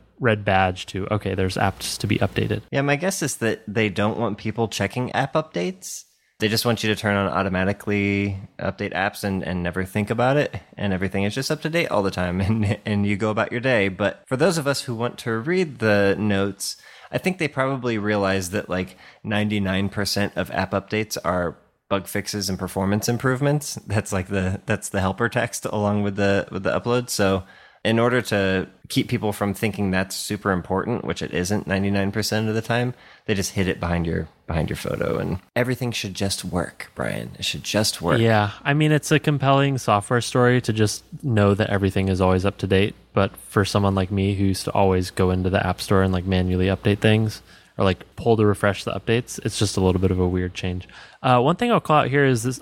badge to, okay, there's apps to be updated. Yeah, my guess is that they don't want people checking app updates. They just want you to turn on automatically update apps and never think about it. And everything is just up to date all the time and you go about your day. But for those of us who want to read the notes, I think they probably realize that like 99% of app updates are bug fixes and performance improvements. That's like the helper text along with the upload. So in order to keep people from thinking that's super important, which it isn't 99% of the time, they just hid it behind your photo, and everything should just work, Brian. It should just work. Yeah, I mean, it's a compelling software story to just know that everything is always up to date. But for someone like me who used to always go into the App Store and like manually update things, or like pull to refresh the updates, it's just a little bit of a weird change. One thing I'll call out here is this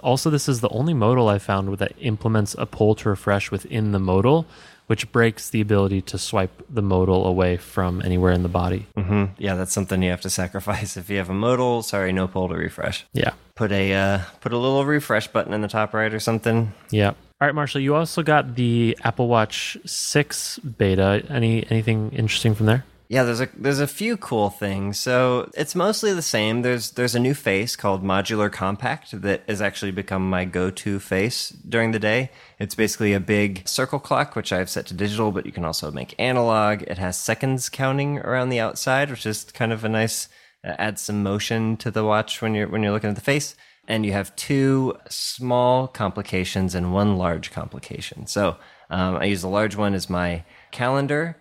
is the only modal I found that implements a pull to refresh within the modal, which breaks the ability to swipe the modal away from anywhere in the body. Mm-hmm. Yeah, that's something you have to sacrifice. If you have a modal, sorry, no pull to refresh. Yeah. put a little refresh button in the top right or something. Yeah. All right, Marshall, you also got the Apple Watch 6 beta. Anything interesting from there? Yeah, there's a few cool things. So it's mostly the same. There's a new face called Modular Compact that has actually become my go-to face during the day. It's basically a big circle clock, which I've set to digital, but you can also make analog. It has seconds counting around the outside, which is kind of a nice add some motion to the watch when you're looking at the face. And you have two small complications and one large complication. So I use the large one as my calendar.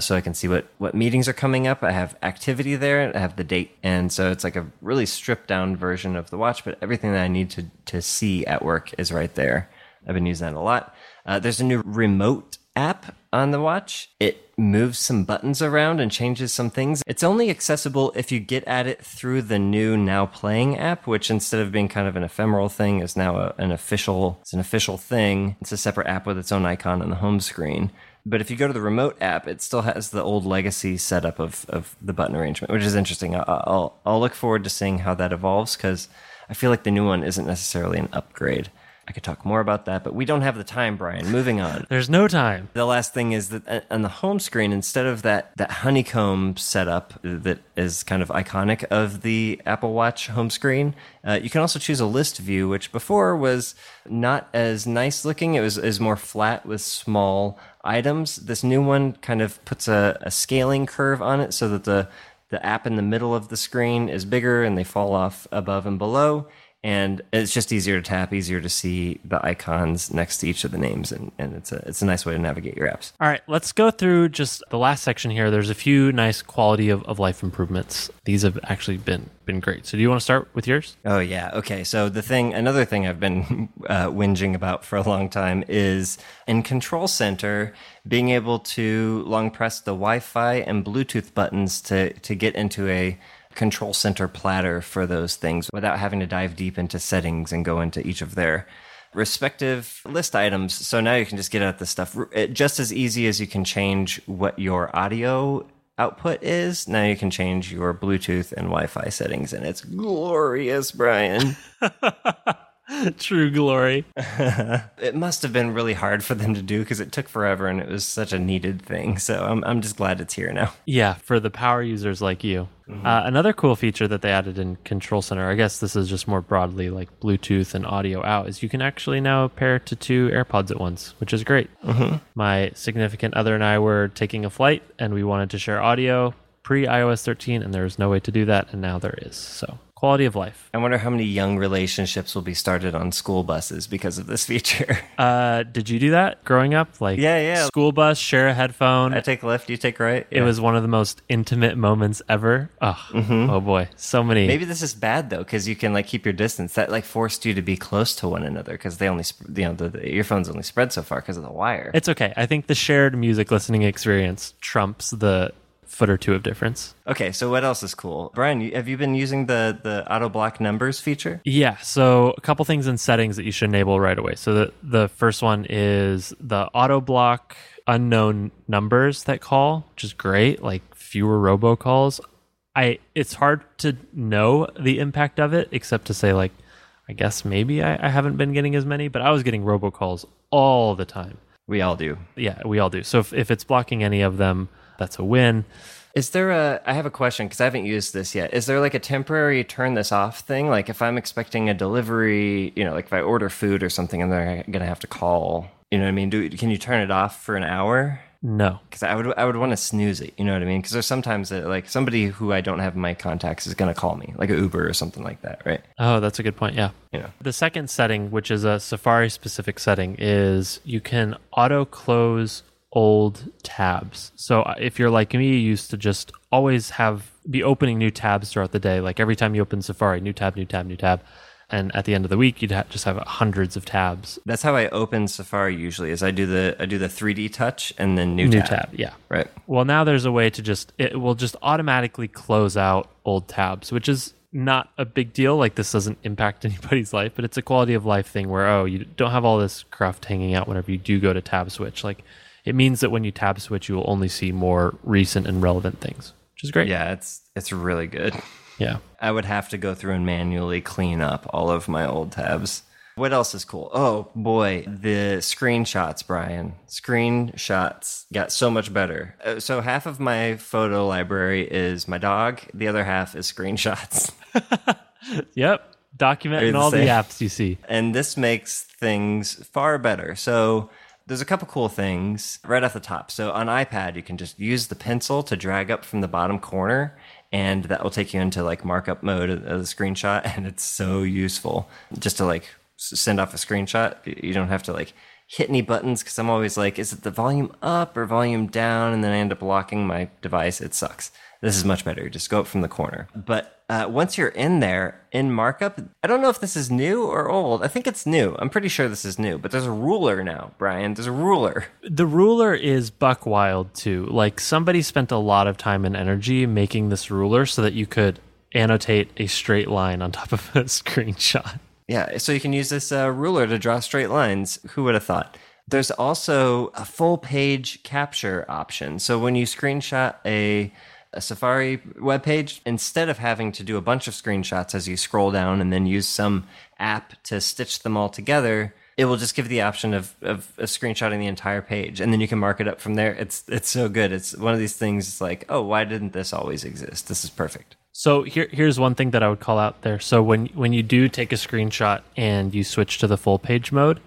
So I can see what meetings are coming up. I have activity there, and I have the date. And so it's like a really stripped down version of the watch, but everything that I need to see at work is right there. I've been using that a lot. There's a new remote app on the watch. It moves some buttons around and changes some things. It's only accessible if you get at it through the new Now Playing app, which instead of being kind of an ephemeral thing is now an official thing. It's a separate app with its own icon on the home screen. But if you go to the remote app, it still has the old legacy setup of the button arrangement, which is interesting. I'll look forward to seeing how that evolves because I feel like the new one isn't necessarily an upgrade. I could talk more about that, but we don't have the time, Brian. Moving on. There's no time. The last thing is that on the home screen, instead of that honeycomb setup that is kind of iconic of the Apple Watch home screen, you can also choose a list view, which before was not as nice looking. It is more flat with small items. This new one kind of puts a scaling curve on it so that the app in the middle of the screen is bigger and they fall off above and below. And it's just easier to tap, easier to see the icons next to each of the names. And it's a nice way to navigate your apps. All right, let's go through just the last section here. There's a few nice quality of life improvements. These have actually been great. So do you want to start with yours? Oh, yeah. Okay. So another thing I've been whinging about for a long time is in Control Center, being able to long press the Wi-Fi and Bluetooth buttons to get into a Control Center platter for those things without having to dive deep into settings and go into each of their respective list items. So now you can just get at this stuff just as easy as you can change what your audio output is. Now you can change your Bluetooth and Wi-Fi settings, and it's glorious, Brian. True glory. It must have been really hard for them to do because it took forever and it was such a needed thing. So I'm just glad it's here now. Yeah, for the power users like you. Mm-hmm. Another cool feature that they added in Control Center, I guess this is just more broadly like Bluetooth and audio out, is you can actually now pair to two AirPods at once, which is great. Mm-hmm. My significant other and I were taking a flight and we wanted to share audio pre-iOS 13 and there was no way to do that and now there is, so... Quality of life. I wonder how many young relationships will be started on school buses because of this feature. Did you do that growing up? Like, yeah. School bus, share a headphone. I take left, you take right. Yeah. It was one of the most intimate moments ever. Oh, mm-hmm. Oh boy, so many. Maybe this is bad though, because you can like keep your distance. That like forced you to be close to one another because they only, the earphones only spread so far because of the wire. It's okay. I think the shared music listening experience trumps the foot or two of difference. Okay, so what else is cool? Brian, have you been using the auto block numbers feature? Yeah, so a couple things in settings that you should enable right away. So the first one is the auto block unknown numbers that call, which is great, like fewer robocalls. It's hard to know the impact of it, except to say like, I guess maybe I haven't been getting as many, but I was getting robocalls all the time. We all do. Yeah, we all do. So if it's blocking any of them, that's a win. Is there I have a question because I haven't used this yet. Is there like a temporary turn this off thing? Like if I'm expecting a delivery, like if I order food or something and they're going to have to call, you know what I mean? Can you turn it off for an hour? No. Because I would want to snooze it, you know what I mean? Because there's sometimes that like somebody who I don't have my contacts is going to call me, like an Uber or something like that, right? Oh, that's a good point, yeah. The second setting, which is a Safari-specific setting, is you can auto-close old tabs. So if you're like me, you used to just always be opening new tabs throughout the day. Like every time you open Safari, new tab, new tab, new tab. And at the end of the week, you'd just have hundreds of tabs. That's how I open Safari usually, is I do the 3D touch and then new tab. Yeah. Right. Well, now there's a way to it will just automatically close out old tabs, which is not a big deal. Like this doesn't impact anybody's life, but it's a quality of life thing where, oh, you don't have all this cruft hanging out whenever you do go to tab switch. Like it means that when you tab switch, you will only see more recent and relevant things, which is great. Yeah, it's really good. Yeah. I would have to go through and manually clean up all of my old tabs. What else is cool? Oh, boy. The screenshots, Brian. Screenshots got so much better. So half of my photo library is my dog. The other half is screenshots. Yep. Documenting all the apps you see. And this makes things far better. So there's a couple cool things right off the top. So on iPad, you can just use the pencil to drag up from the bottom corner, and that will take you into like markup mode of the screenshot. And it's so useful just to like send off a screenshot. You don't have to like hit any buttons, because I'm always like, is it the volume up or volume down? And then I end up locking my device. It sucks. This is much better. Just go up from the corner. But once you're in there, in markup, I don't know if this is new or old. I think it's new. I'm pretty sure this is new. But there's a ruler now, Brian. There's a ruler. The ruler is buck wild, too. Like, somebody spent a lot of time and energy making this ruler so that you could annotate a straight line on top of a screenshot. Yeah, so you can use this ruler to draw straight lines. Who would have thought? There's also a full-page capture option. So when you screenshot a Safari webpage, instead of having to do a bunch of screenshots as you scroll down and then use some app to stitch them all together, it will just give the option of screenshotting the entire page, and then you can mark it up from there. It's so good. It's one of these things. It's like, oh, why didn't this always exist? This is perfect. So here's one thing that I would call out there. So when you do take a screenshot and you switch to the full page mode,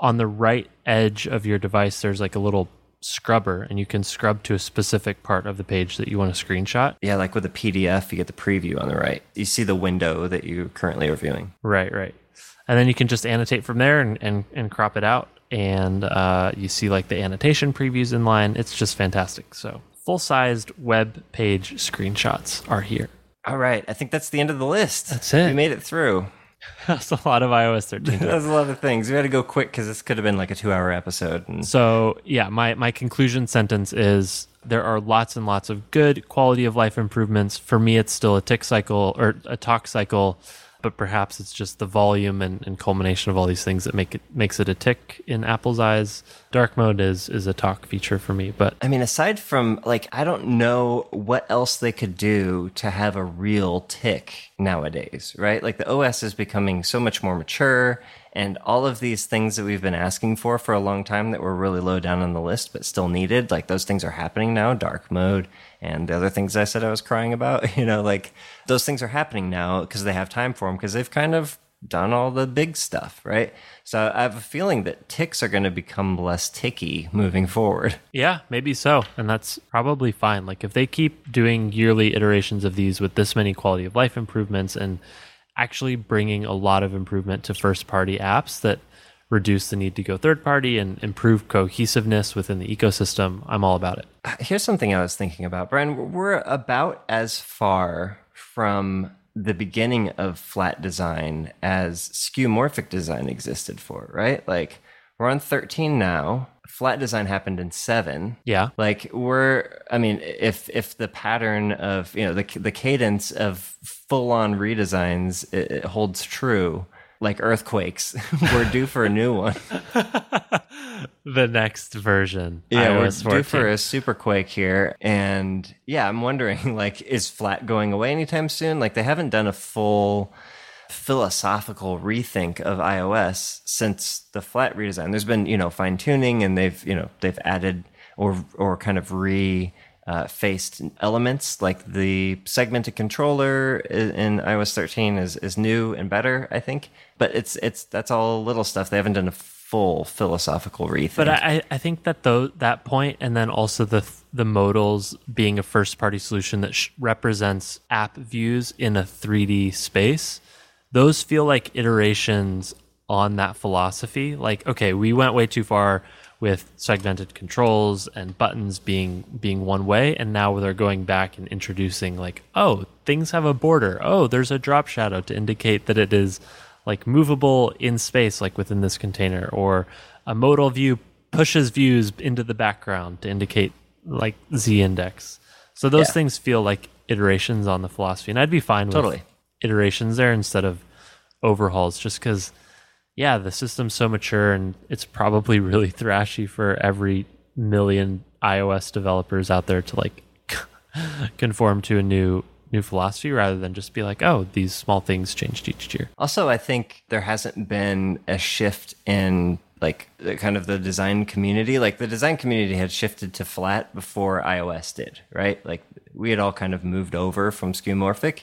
on the right edge of your device, there's like a little scrubber, and you can scrub to a specific part of the page that you want to screenshot. Yeah, like with a PDF, you get the preview on the right. You see the window that you currently are viewing. Right. And then you can just annotate from there and crop it out. And you see like the annotation previews in line. It's just fantastic. So full-sized web page screenshots are here. All right. I think that's the end of the list. That's it. We made it through. That's a lot of iOS 13. That's a lot of things. We had to go quick because this could have been like a 2-hour episode. So, yeah, my conclusion sentence is there are lots and lots of good quality of life improvements. For me, it's still a tick cycle or a talk cycle, but perhaps it's just the volume and culmination of all these things that makes it a tick in Apple's eyes. Dark mode is a talk feature for me. But I mean, aside from like, I don't know what else they could do to have a real tick nowadays, right? Like the OS is becoming so much more mature, and all of these things that we've been asking for a long time that were really low down on the list but still needed, like those things are happening now, dark mode and the other things I said I was crying about, you know, like those things are happening now because they have time for them, because they've kind of done all the big stuff, right? So I have a feeling that ticks are going to become less ticky moving forward. Yeah, maybe so. And that's probably fine. Like if they keep doing yearly iterations of these with this many quality of life improvements and actually bringing a lot of improvement to first-party apps that reduce the need to go third-party and improve cohesiveness within the ecosystem, I'm all about it. Here's something I was thinking about, Brian. We're about as far from the beginning of flat design as skeuomorphic design existed for, right? Like, we're on 13 now. Flat design happened in 7. Yeah. Like, if the pattern of, you know, the cadence of full-on redesigns it holds true, like earthquakes, we're due for a new one. The next version. Yeah, we're due for a superquake here. And yeah, I'm wondering, like, is flat going away anytime soon? Like, they haven't done a full philosophical rethink of iOS since the flat redesign. There's been, you know, fine tuning, and they've added or kind of faced elements, like the segmented controller in iOS 13 is new and better, I think. But that's all little stuff. They haven't done a full philosophical rethink. But I think that that point, and then also the modals being a first party solution that represents app views in a 3D space, those feel like iterations on that philosophy. Like, okay, we went way too far with segmented controls and buttons being one way, and now they're going back and introducing like, oh, things have a border. Oh, there's a drop shadow to indicate that it is like movable in space, like within this container, or a modal view pushes views into the background to indicate like Z index. So those things feel like iterations on the philosophy, and I'd be fine with iterations there instead of overhauls, just because the system's so mature, and it's probably really thrashy for every million iOS developers out there to like conform to a new new philosophy rather than just be like, oh, these small things changed each year. Also, I think there hasn't been a shift in like kind of the design community. Like the design community had shifted to flat before iOS did, right? Like we had all kind of moved over from skeuomorphic.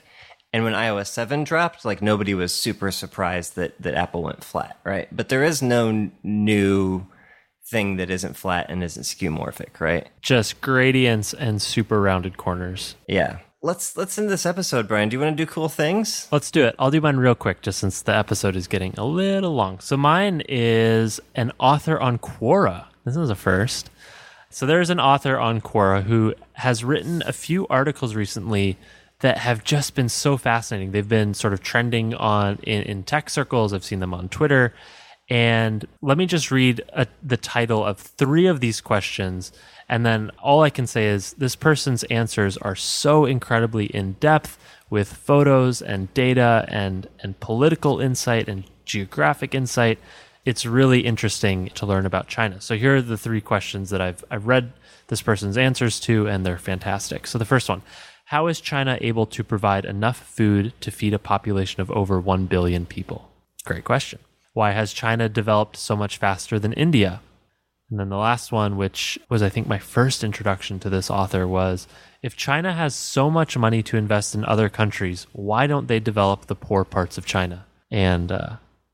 And when iOS 7 dropped, like nobody was super surprised that Apple went flat, right? But there is no new thing that isn't flat and isn't skeuomorphic, right? Just gradients and super rounded corners. Yeah. Let's end this episode, Brian. Do you want to do cool things? Let's do it. I'll do mine real quick, just since the episode is getting a little long. So mine is an author on Quora. This is a first. So there's an author on Quora who has written a few articles recently that have just been so fascinating. They've been sort of trending on in tech circles. I've seen them on Twitter. And let me just read the title of three of these questions. And then all I can say is this person's answers are so incredibly in-depth with photos and data and political insight and geographic insight. It's really interesting to learn about China. So here are the three questions that I've read this person's answers to, and they're fantastic. So the first one, how is China able to provide enough food to feed a population of over 1 billion people? Great question. Why has China developed so much faster than India? And then the last one, which was, I think, my first introduction to this author was, if China has so much money to invest in other countries, why don't they develop the poor parts of China? And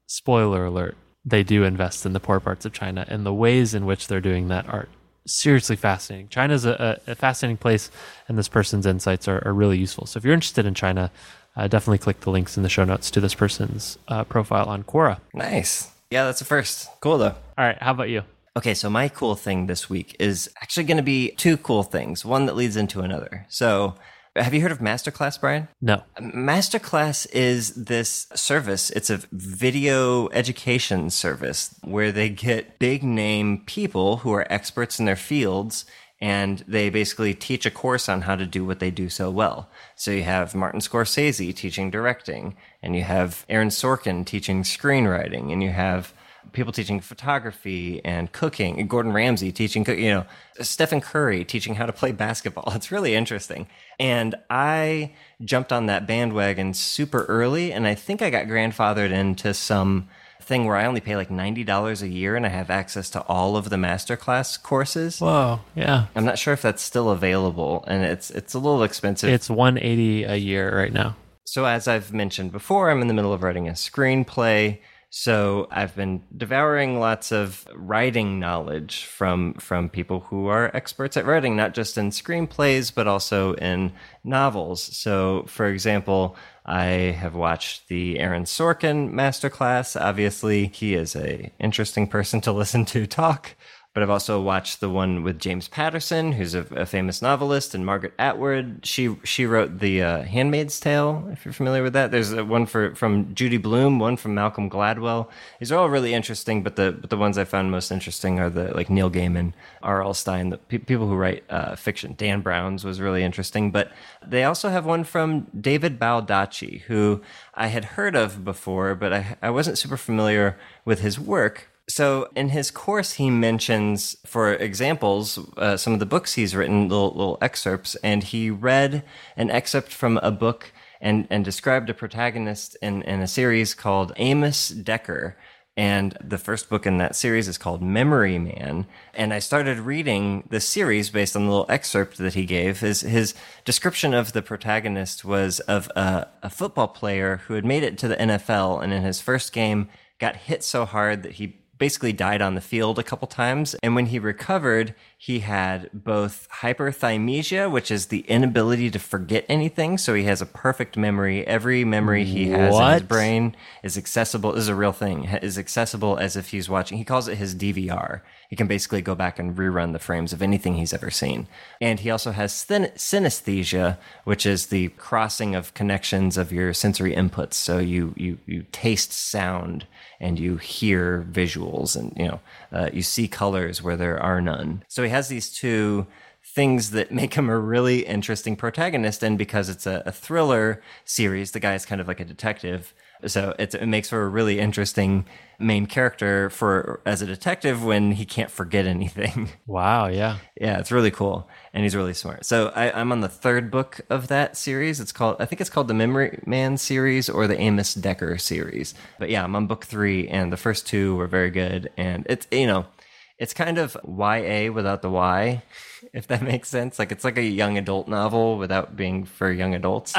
spoiler alert, they do invest in the poor parts of China, and the ways in which they're doing that are seriously fascinating. China's a fascinating place, and this person's insights are really useful. So if you're interested in China, definitely click the links in the show notes to this person's profile on Quora. Nice. Yeah, that's a first. Cool, though. All right. How about you? Okay, so my cool thing this week is actually going to be two cool things, one that leads into another. So have you heard of MasterClass, Brian? No. MasterClass is this service. It's a video education service where they get big name people who are experts in their fields, and they basically teach a course on how to do what they do so well. So you have Martin Scorsese teaching directing, and you have Aaron Sorkin teaching screenwriting, and you have people teaching photography and cooking, and Gordon Ramsay teaching, Stephen Curry teaching how to play basketball. It's really interesting. And I jumped on that bandwagon super early, and I think I got grandfathered into some thing where I only pay like $90 a year and I have access to all of the MasterClass courses. Whoa, yeah. I'm not sure if that's still available, and it's a little expensive. It's $180 a year right now. So as I've mentioned before, I'm in the middle of writing a screenplay. So I've been devouring lots of writing knowledge from people who are experts at writing, not just in screenplays, but also in novels. So, for example, I have watched the Aaron Sorkin Masterclass. Obviously, he is an interesting person to listen to talk. But I've also watched the one with James Patterson, who's a famous novelist, and Margaret Atwood. She wrote The Handmaid's Tale, if you're familiar with that. There's one from Judy Blume, one from Malcolm Gladwell. These are all really interesting, but the ones I found most interesting are the like Neil Gaiman, R.L. Stein, the people who write fiction. Dan Brown's was really interesting, but they also have one from David Baldacci, who I had heard of before, but I wasn't super familiar with his work. So in his course, he mentions, for examples, some of the books he's written, little excerpts, and he read an excerpt from a book and described a protagonist in a series called Amos Decker. And the first book in that series is called Memory Man. And I started reading the series based on the little excerpt that he gave. His description of the protagonist was of a football player who had made it to the NFL, and in his first game got hit so hard that he basically died on the field a couple times. And when he recovered, he had both hyperthymesia, which is the inability to forget anything. So he has a perfect memory. Every memory he has in his brain is accessible. This is a real thing. Is accessible as if he's watching. He calls it his DVR. He can basically go back and rerun the frames of anything he's ever seen. And he also has synesthesia, which is the crossing of connections of your sensory inputs. So you taste sound, and you hear visuals, and you see colors where there are none. So he has these two things that make him a really interesting protagonist, and because it's a thriller series, the guy is kind of like a detective. So it makes for a really interesting main character as a detective when he can't forget anything. Wow, yeah. Yeah, it's really cool. And he's really smart. So I'm on the third book of that series. I think it's called the Memory Man series or the Amos Decker series. But yeah, I'm on book 3 and the first 2 were very good. And it's kind of YA without the Y, if that makes sense. Like it's like a young adult novel without being for young adults.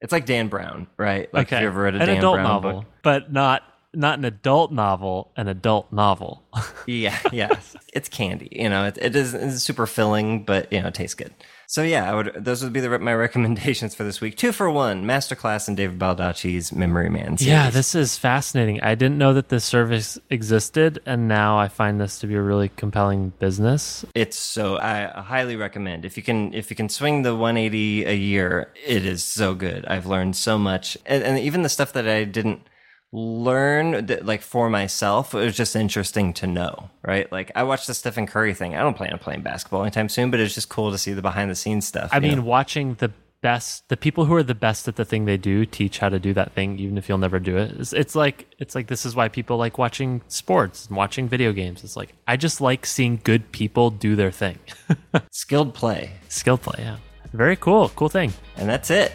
It's like Dan Brown, right? Like, okay. Have you ever read a Dan Brown novel, book? But not an adult novel, an adult novel. Yeah, yes. It's candy, It is super filling, but it tastes good. So yeah, those would be my recommendations for this week. 2 for $1, MasterClass and David Baldacci's Memory Man series. Yeah, this is fascinating. I didn't know that this service existed, and now I find this to be a really compelling business. I highly recommend. If you can swing the 180 a year, it is so good. I've learned so much, and even the stuff that I didn't learn like for myself, it was just interesting to know, right? Like I watched the Stephen Curry thing. I don't plan on playing basketball anytime soon, but it's just cool to see the behind the scenes stuff. I mean, watching the people who are the best at the thing they do teach how to do that thing, even if you'll never do it. It's like this is why people like watching sports and watching video games. It's like I just like seeing good people do their thing. Skilled play, yeah. Very cool thing. And that's it.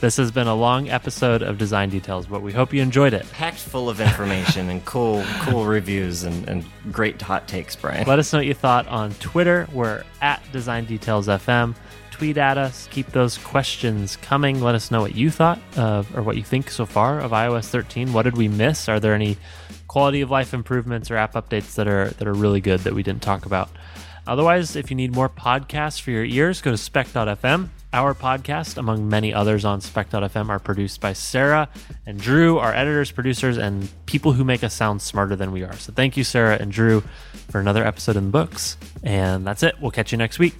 This has been a long episode of Design Details, but we hope you enjoyed it. Packed full of information and cool reviews and great hot takes, Brian. Let us know what you thought on Twitter. We're at Design Details FM. Tweet at us. Keep those questions coming. Let us know what you thought of, or what you think so far of iOS 13. What did we miss? Are there any quality of life improvements or app updates that are really good that we didn't talk about? Otherwise, if you need more podcasts for your ears, go to spec.fm. Our podcast, among many others on spec.fm, are produced by Sarah and Drew, our editors, producers, and people who make us sound smarter than we are. So thank you, Sarah and Drew, for another episode in the books. And that's it. We'll catch you next week.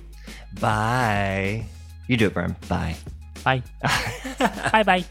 Bye. You do it, Brian. Bye. Bye. Bye-bye.